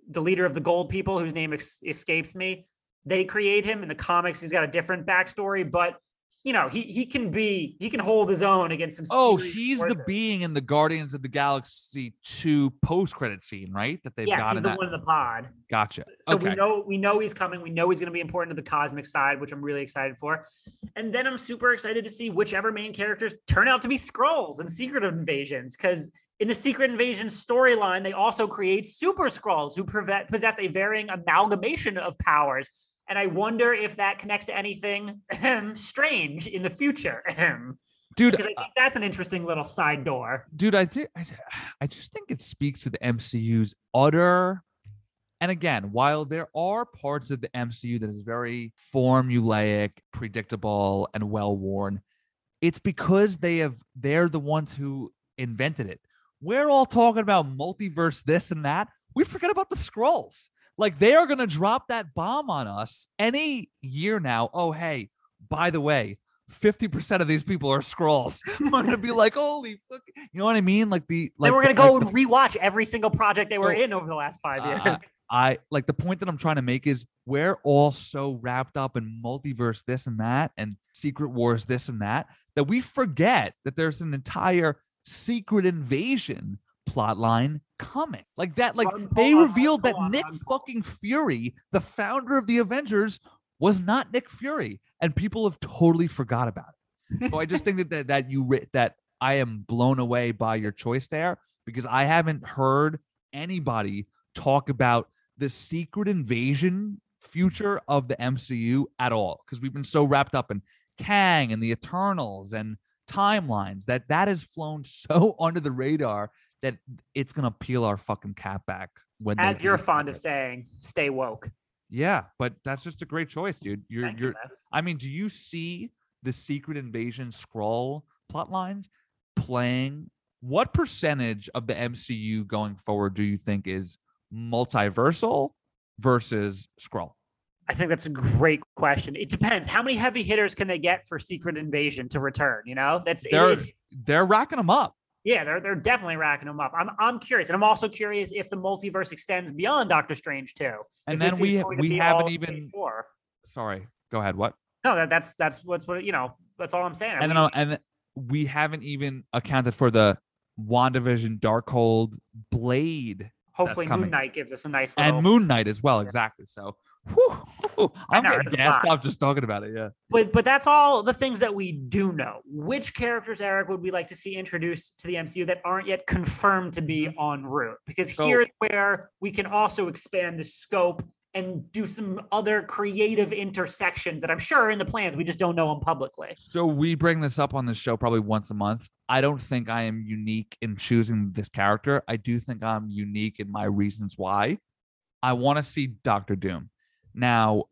the leader of the gold people whose name ex- escapes me, they create him. In the comics, he's got a different backstory, but you know, he he can be, he can hold his own against some. Oh, he's forces. The being in the Guardians of the Galaxy two post-credit scene, right? That they've yeah, got he's in the that. one in the pod. Gotcha. So okay. we know we know he's coming. We know he's going to be important to the cosmic side, which I'm really excited for. And then I'm super excited to see whichever main characters turn out to be Skrulls in Secret Invasions, because in the Secret Invasion storyline, they also create Super Skrulls who possess a varying amalgamation of powers. And I wonder if that connects to anything strange in the future. Dude, because I think uh, that's an interesting little side door. Dude, I think I, I just think it speaks to the M C U's utter. And again, while there are parts of the M C U that is very formulaic, predictable, and well-worn, it's because they have they're the ones who invented it. We're all talking about multiverse this and that. We forget about the Skrulls. Like, they are going to drop that bomb on us any year now. Oh, hey, by the way, fifty percent of these people are Skrulls. I'm going to be like, holy fuck. You know what I mean? Like the like. And we're going to go like, and rewatch every single project they were oh, in over the last five years. Uh, I like the point that I'm trying to make is we're all so wrapped up in multiverse this and that and Secret Wars this and that, that we forget that there's an entire Secret Invasion plotline coming like that. Like um, they on, revealed that on, Nick on. fucking Fury, the founder of the Avengers, was not Nick Fury, and people have totally forgot about it. So I just think that, that that you that I am blown away by your choice there, because I haven't heard anybody talk about the Secret Invasion future of the M C U at all, because we've been so wrapped up in Kang and the Eternals and timelines that that has flown so under the radar that it's going to peel our fucking cap back. When As you're fond of saying, stay woke. Yeah, but that's just a great choice, dude. You're, Thank you're, you, I mean, do you see the Secret Invasion Skrull plotlines playing? What percentage of the M C U going forward do you think is multiversal versus Skrull? I think that's a great question. It depends. How many heavy hitters can they get for Secret Invasion to return? You know, that's they're, they're racking them up. Yeah, they're they're definitely racking them up. I'm I'm curious, and I'm also curious if the multiverse extends beyond Doctor Strange too. And then we we haven't even. Sorry, go ahead. What? No, that, that's that's what's what you know. That's all I'm saying. And I mean, and we haven't even accounted for the WandaVision, Darkhold, Blade. Hopefully, Moon Knight gives us a nice little... and Moon Knight as well. Yeah. Exactly. So. Whew. I'm getting gassed off just talking about it, yeah. But but that's all the things that we do know. Which characters, Eric, would we like to see introduced to the M C U that aren't yet confirmed to be en route? Because so, here's where we can also expand the scope and do some other creative intersections that I'm sure are in the plans. We just don't know them publicly. So we bring this up on the show probably once a month. I don't think I am unique in choosing this character. I do think I'm unique in my reasons why. I want to see Doctor Doom. Now,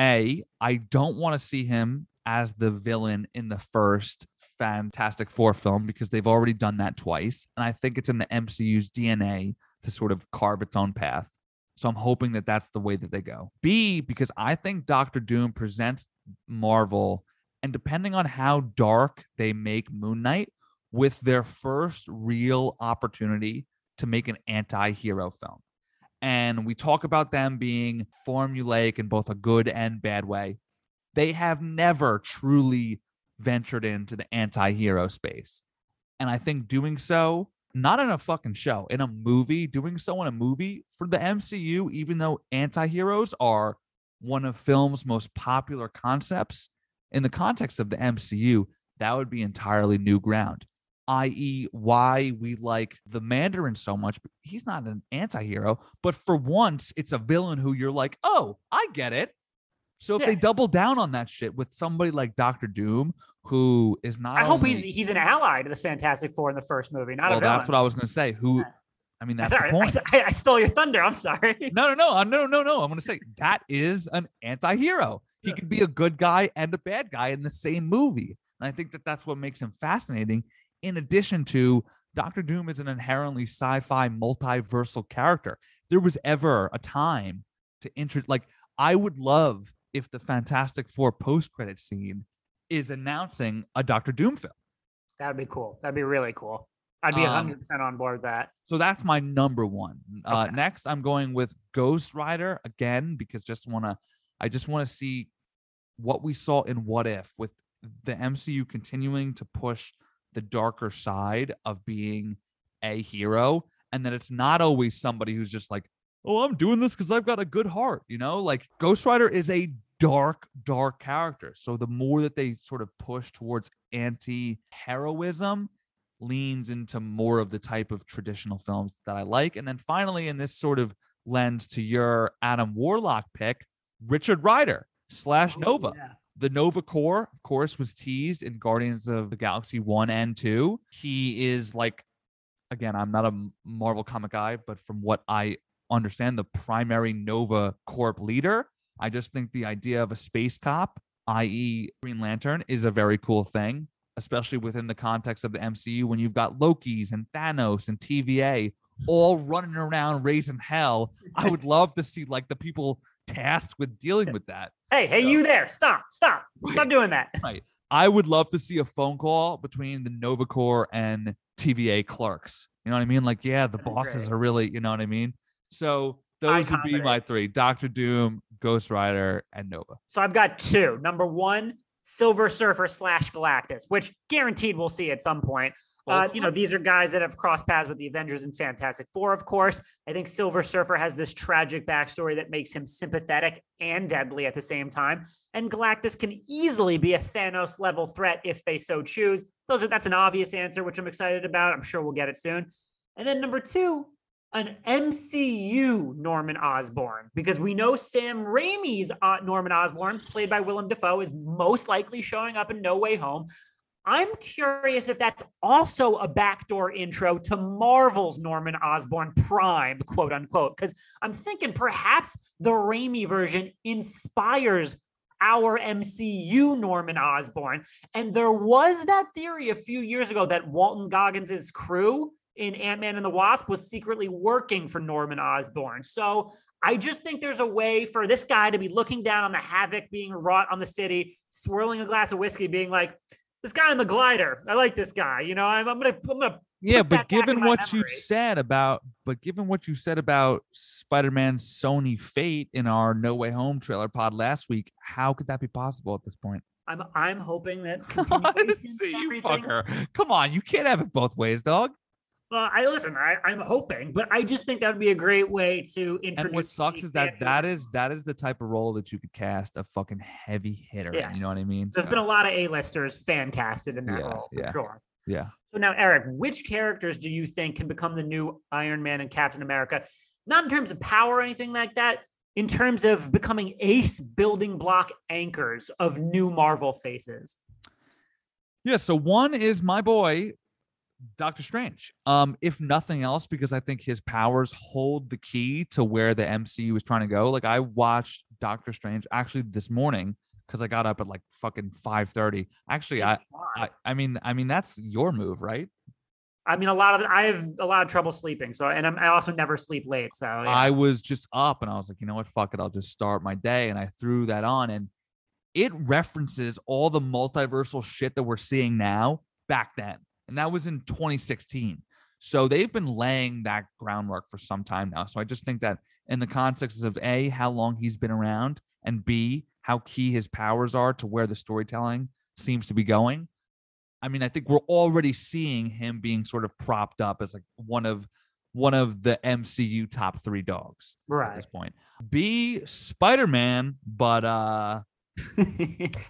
A, I don't want to see him as the villain in the first Fantastic Four film, because they've already done that twice. And I think it's in the M C U's D N A to sort of carve its own path. So I'm hoping that that's the way that they go. B, because I think Doctor Doom presents Marvel, and depending on how dark they make Moon Knight, with their first real opportunity to make an anti-hero film. And we talk about them being formulaic in both a good and bad way. They have never truly ventured into the anti-hero space. And I think doing so, not in a fucking show, in a movie, doing so in a movie for the M C U, even though anti-heroes are one of film's most popular concepts, in the context of the M C U, that would be entirely new ground, that is why we like the Mandarin so much. He's not an anti-hero, but for once, it's a villain who you're like, oh, I get it. So if yeah. they double down on that shit with somebody like Doctor Doom, who is not... I hope only... he's he's an ally to the Fantastic Four in the first movie, not well, a villain. Well, that's what I was going to say. Who... Yeah. I mean, that's the point. I, I stole your thunder. I'm sorry. No, no, no, no, no, no. I'm going to say that is an anti-hero. He could be a good guy and a bad guy in the same movie. And I think that that's what makes him fascinating. In addition to, Doctor Doom is an inherently sci-fi multiversal character. If there was ever a time to introduce, like, I would love if the Fantastic Four post-credit scene is announcing a Doctor Doom film. That'd be cool. That'd be really cool. I'd be one hundred percent um, on board with that. So that's my number one. Uh, okay. Next, I'm going with Ghost Rider again, because just wanna, I just want to see what we saw in What If, with the M C U continuing to push the darker side of being a hero, and that it's not always somebody who's just like, oh, I'm doing this because I've got a good heart. You know, like Ghost Rider is a dark, dark character. So the more that they sort of push towards anti-heroism, leans into more of the type of traditional films that I like. And then finally, in this sort of lends to your Adam Warlock pick, Richard Rider slash Nova. Oh, yeah. The Nova Corps, of course, was teased in Guardians of the Galaxy one and two. He is like, again, I'm not a Marvel comic guy, but from what I understand, the primary Nova Corps leader. I just think the idea of a space cop, that is. Green Lantern, is a very cool thing, especially within the context of the M C U, when you've got Lokis and Thanos and T V A all running around raising hell. I would love to see like the people tasked with dealing with that. Hey, hey, so, you there. Stop, stop. Right, stop doing that. Right. I would love to see a phone call between the Nova Corps and T V A clerks. You know what I mean? Like, yeah, the bosses great. Are really, you know what I mean? So those would be my three, Doctor Doom, Ghost Rider, and Nova. So I've got two. Number one, Silver Surfer slash Galactus, which guaranteed we'll see at some point. Uh, you know, these are guys that have crossed paths with the Avengers and Fantastic Four, of course. I think Silver Surfer has this tragic backstory that makes him sympathetic and deadly at the same time. And Galactus can easily be a Thanos-level threat if they so choose. Those are, that's an obvious answer, which I'm excited about. I'm sure we'll get it soon. And then number two, an M C U Norman Osborn, because we know Sam Raimi's Norman Osborn, played by Willem Dafoe, is most likely showing up in No Way Home. I'm curious if that's also a backdoor intro to Marvel's Norman Osborn Prime, quote unquote, because I'm thinking perhaps the Raimi version inspires our M C U Norman Osborn. And there was that theory a few years ago that Walton Goggins' crew in Ant-Man and the Wasp was secretly working for Norman Osborn. So I just think there's a way for this guy to be looking down on the havoc being wrought on the city, swirling a glass of whiskey, being like, this guy in the glider, I like this guy. You know, I'm, I'm gonna, I'm gonna. Yeah, but given what memory. you said about, but given what you said about Spider-Man's Sony fate in our No Way Home trailer pod last week, how could that be possible at this point? I'm, I'm hoping that. Come on, see you fucker! Come on, you can't have it both ways, dog. Well, I listen. I, I'm hoping, but I just think that would be a great way to introduce. And what sucks is that that is that is the type of role that you could cast a fucking heavy hitter. Yeah. You know what I mean? There's so. been a lot of A-listers fan casted in that yeah, role, for yeah, sure. Yeah. So now, Eric, which characters do you think can become the new Iron Man and Captain America? Not in terms of power or anything like that. In terms of becoming ace building block anchors of new Marvel faces. Yeah. So one is my boy, Doctor Strange, um, if nothing else, because I think his powers hold the key to where the M C U is trying to go. Like, I watched Doctor Strange actually this morning because I got up at like fucking five thirty. Actually, I, I, I mean, I mean, that's your move, right? I mean, a lot of it, I have a lot of trouble sleeping. So, and I'm, I also never sleep late. So yeah. I was just up and I was like, you know what, fuck it, I'll just start my day. And I threw that on, and it references all the multiversal shit that we're seeing now back then. And that was in twenty sixteen. So they've been laying that groundwork for some time now. So I just think that in the context of A, how long he's been around, and B, how key his powers are to where the storytelling seems to be going. I mean, I think we're already seeing him being sort of propped up as like one of one of the M C U top three dogs right. at this point. B, Spider-Man, but uh,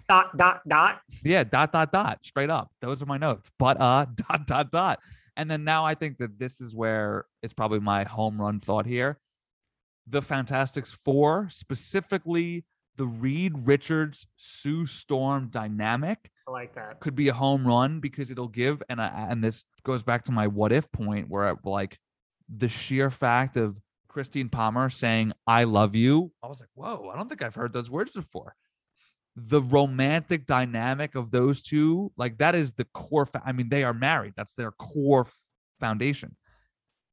dot dot dot. Yeah, dot dot dot. Straight up, those are my notes. But uh, dot dot dot. And then now I think that this is where it's probably my home run thought here. The Fantastic Four, specifically the Reed Richards, Sue Storm dynamic. I like that. Could be a home run because it'll give, and I, and this goes back to my what if point where I, like the sheer fact of Christine Palmer saying, I love you. I was like, whoa, I don't think I've heard those words before. The romantic dynamic of those two, like that is the core. Fa- I mean, they are married. That's their core f- foundation.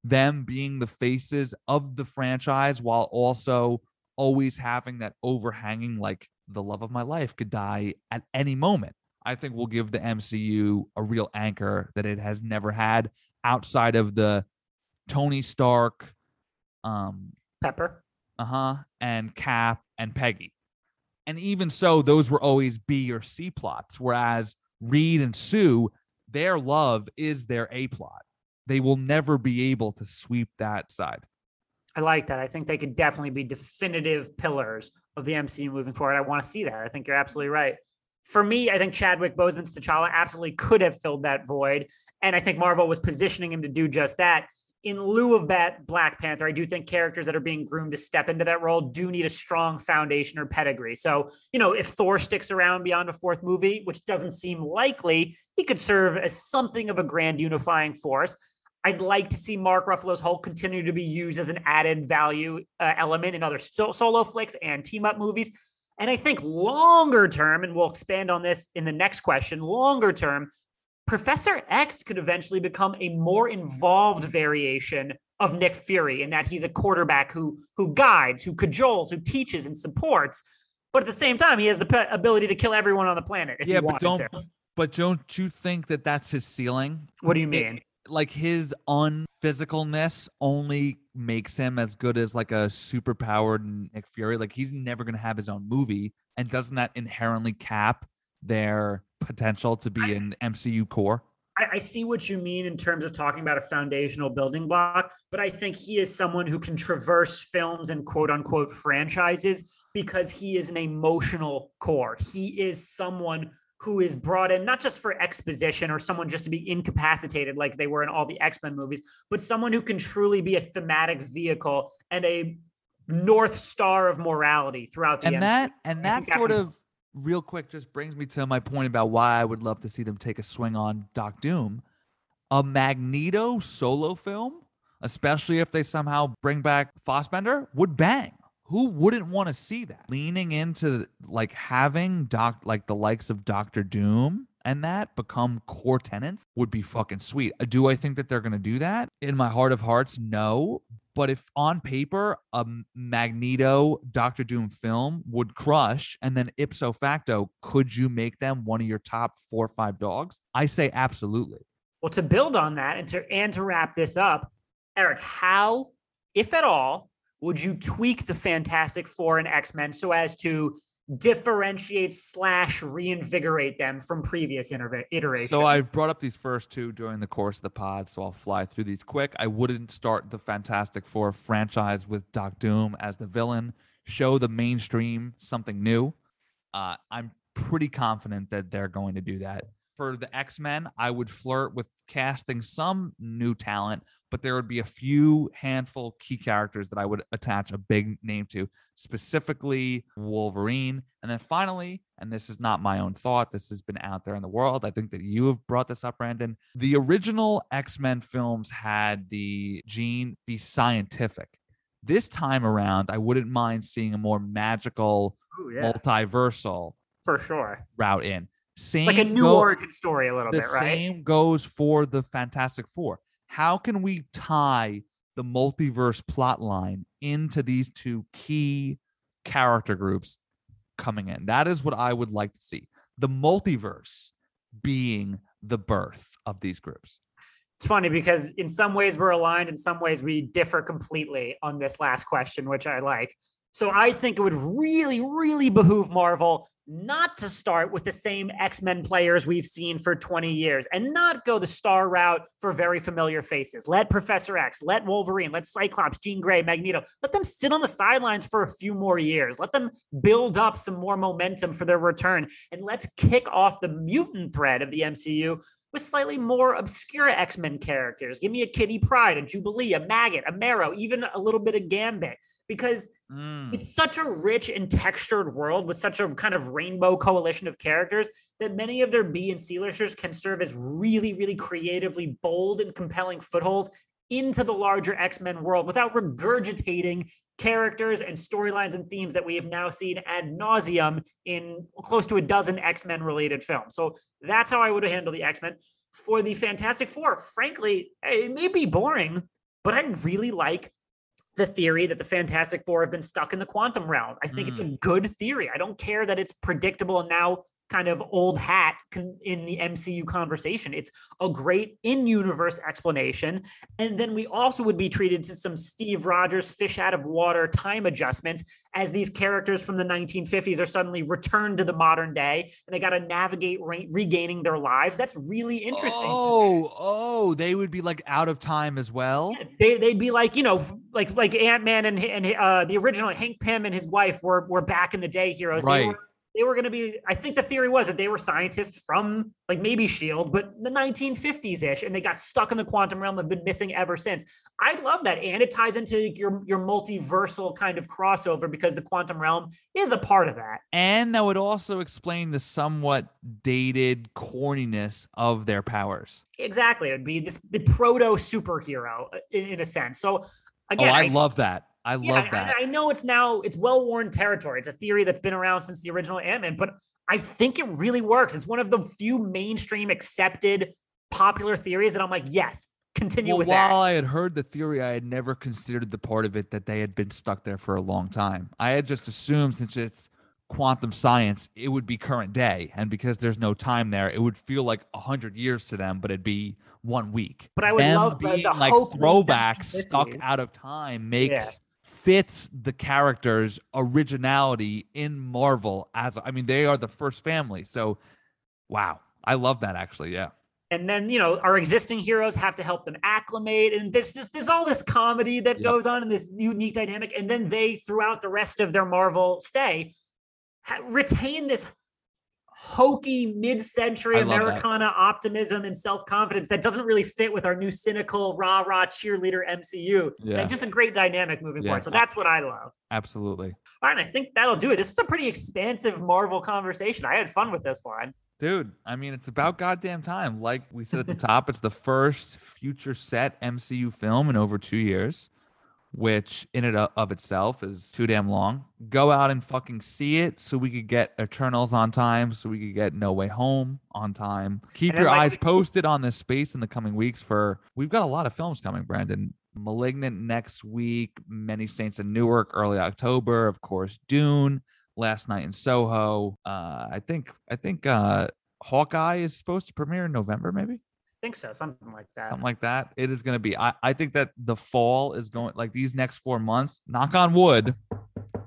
Them being the faces of the franchise while also always having that overhanging, like the love of my life could die at any moment. I think we'll give the M C U a real anchor that it has never had outside of the Tony Stark, um, Pepper, uh-huh, and Cap and Peggy. And even so, those were always B or C plots, whereas Reed and Sue, their love is their A plot. They will never be able to sweep that side. I like that. I think they could definitely be definitive pillars of the M C U moving forward. I want to see that. I think you're absolutely right. For me, I think Chadwick Boseman's T'Challa absolutely could have filled that void. And I think Marvel was positioning him to do just that. In lieu of that Black Panther, I do think characters that are being groomed to step into that role do need a strong foundation or pedigree. So, you know, if Thor sticks around beyond a fourth movie, which doesn't seem likely, he could serve as something of a grand unifying force. I'd like to see Mark Ruffalo's Hulk continue to be used as an added value uh, element in other so- solo flicks and team-up movies. And I think longer term, and we'll expand on this in the next question, longer term, Professor X could eventually become a more involved variation of Nick Fury in that he's a quarterback who who guides, who cajoles, who teaches and supports. But at the same time, he has the p- ability to kill everyone on the planet if yeah, he wanted but don't, to. But don't you think that that's his ceiling? What do you mean? It, like his unphysicalness only makes him as good as like a superpowered Nick Fury. Like he's never going to have his own movie. And doesn't that inherently cap their potential to be an M C U core? I, I see what you mean in terms of talking about a foundational building block, but I think he is someone who can traverse films and quote unquote franchises because he is an emotional core. He is someone who is brought in, not just for exposition or someone just to be incapacitated like they were in all the X-Men movies, but someone who can truly be a thematic vehicle and a North Star of morality throughout the and M C U. That and that sort of, real quick, just brings me to my point about why I would love to see them take a swing on Doc Doom. A Magneto solo film, especially if they somehow bring back Fassbender, would bang. Who wouldn't want to see that? Leaning into like having Doc, like the likes of Doctor Doom and that become core tenants would be fucking sweet. Do I think that they're going to do that? In my heart of hearts, no. But if on paper, a Magneto Doctor Doom film would crush, and then ipso facto, could you make them one of your top four or five dogs? I say absolutely. Well, to build on that and to, and to wrap this up, Eric, how, if at all, would you tweak the Fantastic Four and X-Men so as to differentiate slash reinvigorate them from previous iterations? So I've brought up these first two during the course of the pod, so I'll fly through these quick. I wouldn't start the Fantastic Four franchise with Doc Doom as the villain. Show the mainstream something new. Uh, I'm pretty confident that they're going to do that. For the X-Men, I would flirt with casting some new talent, but there would be a few handful key characters that I would attach a big name to, specifically Wolverine. And then finally, and this is not my own thought, this has been out there in the world. I think that you have brought this up, Brandon. The original X-Men films had the gene be scientific. This time around, I wouldn't mind seeing a more magical, Ooh, yeah. multiversal for sure route in. Same like a new go- origin story a little bit, right? The same goes for the Fantastic Four. How can we tie the multiverse plot line into these two key character groups coming in? That is what I would like to see. The multiverse being the birth of these groups. It's funny because in some ways we're aligned, in some ways we differ completely on this last question, which I like. So I think it would really, really behoove Marvel not to start with the same X-Men players we've seen for twenty years and not go the star route for very familiar faces. Let Professor X, let Wolverine, let Cyclops, Jean Grey, Magneto, let them sit on the sidelines for a few more years. Let them build up some more momentum for their return. And let's kick off the mutant thread of the M C U with slightly more obscure X-Men characters. Give me a Kitty Pryde, a Jubilee, a Maggot, a Marrow, even a little bit of Gambit. Because mm. it's such a rich and textured world with such a kind of rainbow coalition of characters that many of their B and C listers can serve as really, really creatively bold and compelling footholds into the larger X-Men world without regurgitating characters and storylines and themes that we have now seen ad nauseum in close to a dozen X-Men related films. So that's how I would handle the X-Men. For the Fantastic Four, frankly, it may be boring, but I really like the theory that the Fantastic Four have been stuck in the quantum realm. I think mm. it's a good theory. I don't care that it's predictable and now kind of old hat in the M C U conversation. It's a great in-universe explanation. And then we also would be treated to some Steve Rogers fish out of water time adjustments as these characters from the nineteen fifties are suddenly returned to the modern day and they got to navigate re- regaining their lives. That's really interesting. Oh, oh, they would be like out of time as well. Yeah, they, they'd be like, you know, like, like Ant-Man and, and uh, the original Hank Pym and his wife were, were back in the day heroes. Right. They were, They were going to be, I think the theory was that they were scientists from like maybe S H I E L D, but the nineteen fifties-ish, and they got stuck in the quantum realm and have been missing ever since. I love that. And it ties into your, your multiversal kind of crossover because the quantum realm is a part of that. And that would also explain the somewhat dated corniness of their powers. Exactly. It would be this the proto-superhero in, in a sense. So again, oh, I, I love that. I love yeah, that. I, I know it's now, it's well-worn territory. It's a theory that's been around since the original Ant-Man, but I think it really works. It's one of the few mainstream accepted popular theories that I'm like, yes, continue well, with while that. While I had heard the theory, I had never considered the part of it that they had been stuck there for a long time. I had just assumed since it's quantum science, it would be current day. And because there's no time there, it would feel like a hundred years to them, but it'd be one week. But I would them love being the, the like throwbacks stuck out of time makes... Yeah. fits the character's originality in Marvel as, I mean, they are the first family. So, wow. I love that actually. Yeah. And then, you know, our existing heroes have to help them acclimate. And there's just, there's all this comedy that yep. goes on in this unique dynamic. And then they, throughout the rest of their Marvel stay, ha- retain this hokey mid-century Americana that. Optimism and self-confidence that doesn't really fit with our new cynical rah-rah cheerleader M C U. Yeah. And just a great dynamic moving yeah. forward. So that's what I love. Absolutely. All right, I think that'll do it. This was a pretty expansive Marvel conversation. I had fun with this one. Dude, I mean, it's about goddamn time. Like we said at the top, it's the first future set M C U film in over two years, which in and of itself is too damn long. Go out and fucking see it so we could get Eternals on time, so we could get No Way Home on time. Keep your eyes posted on this space in the coming weeks for... We've got a lot of films coming, Brandon. Malignant next week, Many Saints in Newark, early October. Of course, Dune, Last Night in Soho. Uh, I think I think uh, Hawkeye is supposed to premiere in November, maybe? Think so, something like that. Something like that. It is going to be. I, I think that the fall is going, like these next four months, knock on wood,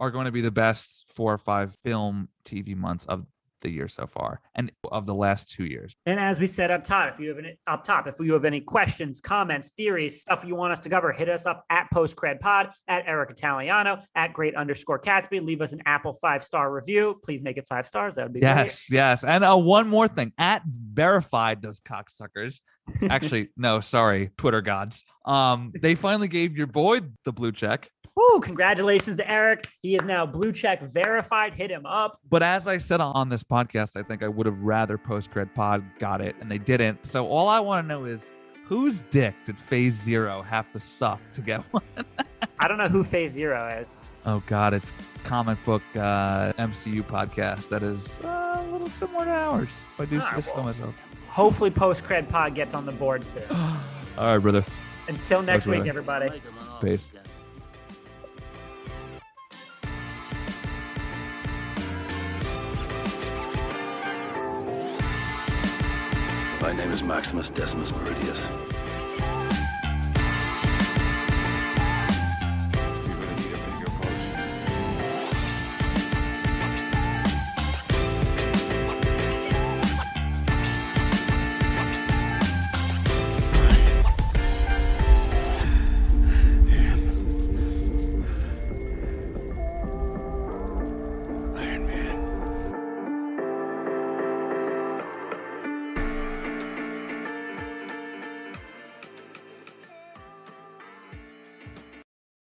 are going to be the best four or five film T V months of the year so far, and of the last two years. And as we said up top, if you have any up top, if you have any questions, comments, theories, stuff you want us to cover, hit us up at postcredpod, at Eric Italiano, at great underscore Catsby. Leave us an Apple five star review. Please make it five stars. That would be yes, great. yes. And uh, one more thing, at verified those cocksuckers. Actually, no, sorry, Twitter gods. Um, they finally gave your boy the blue check. Woo, congratulations to Eric. He is now blue check verified. Hit him up. But as I said on this podcast, I think I would have rather Postcred Pod got it, and they didn't. So all I want to know is whose dick did Phase Zero have to suck to get one? I don't know who Phase Zero is. Oh, God, it's comic book uh, M C U podcast that is uh, a little similar to ours. I do right, well, myself. Hopefully Postcred Pod gets on the board soon. All right, brother. Until next Talk week, everybody. Peace. My name is Maximus Decimus Meridius.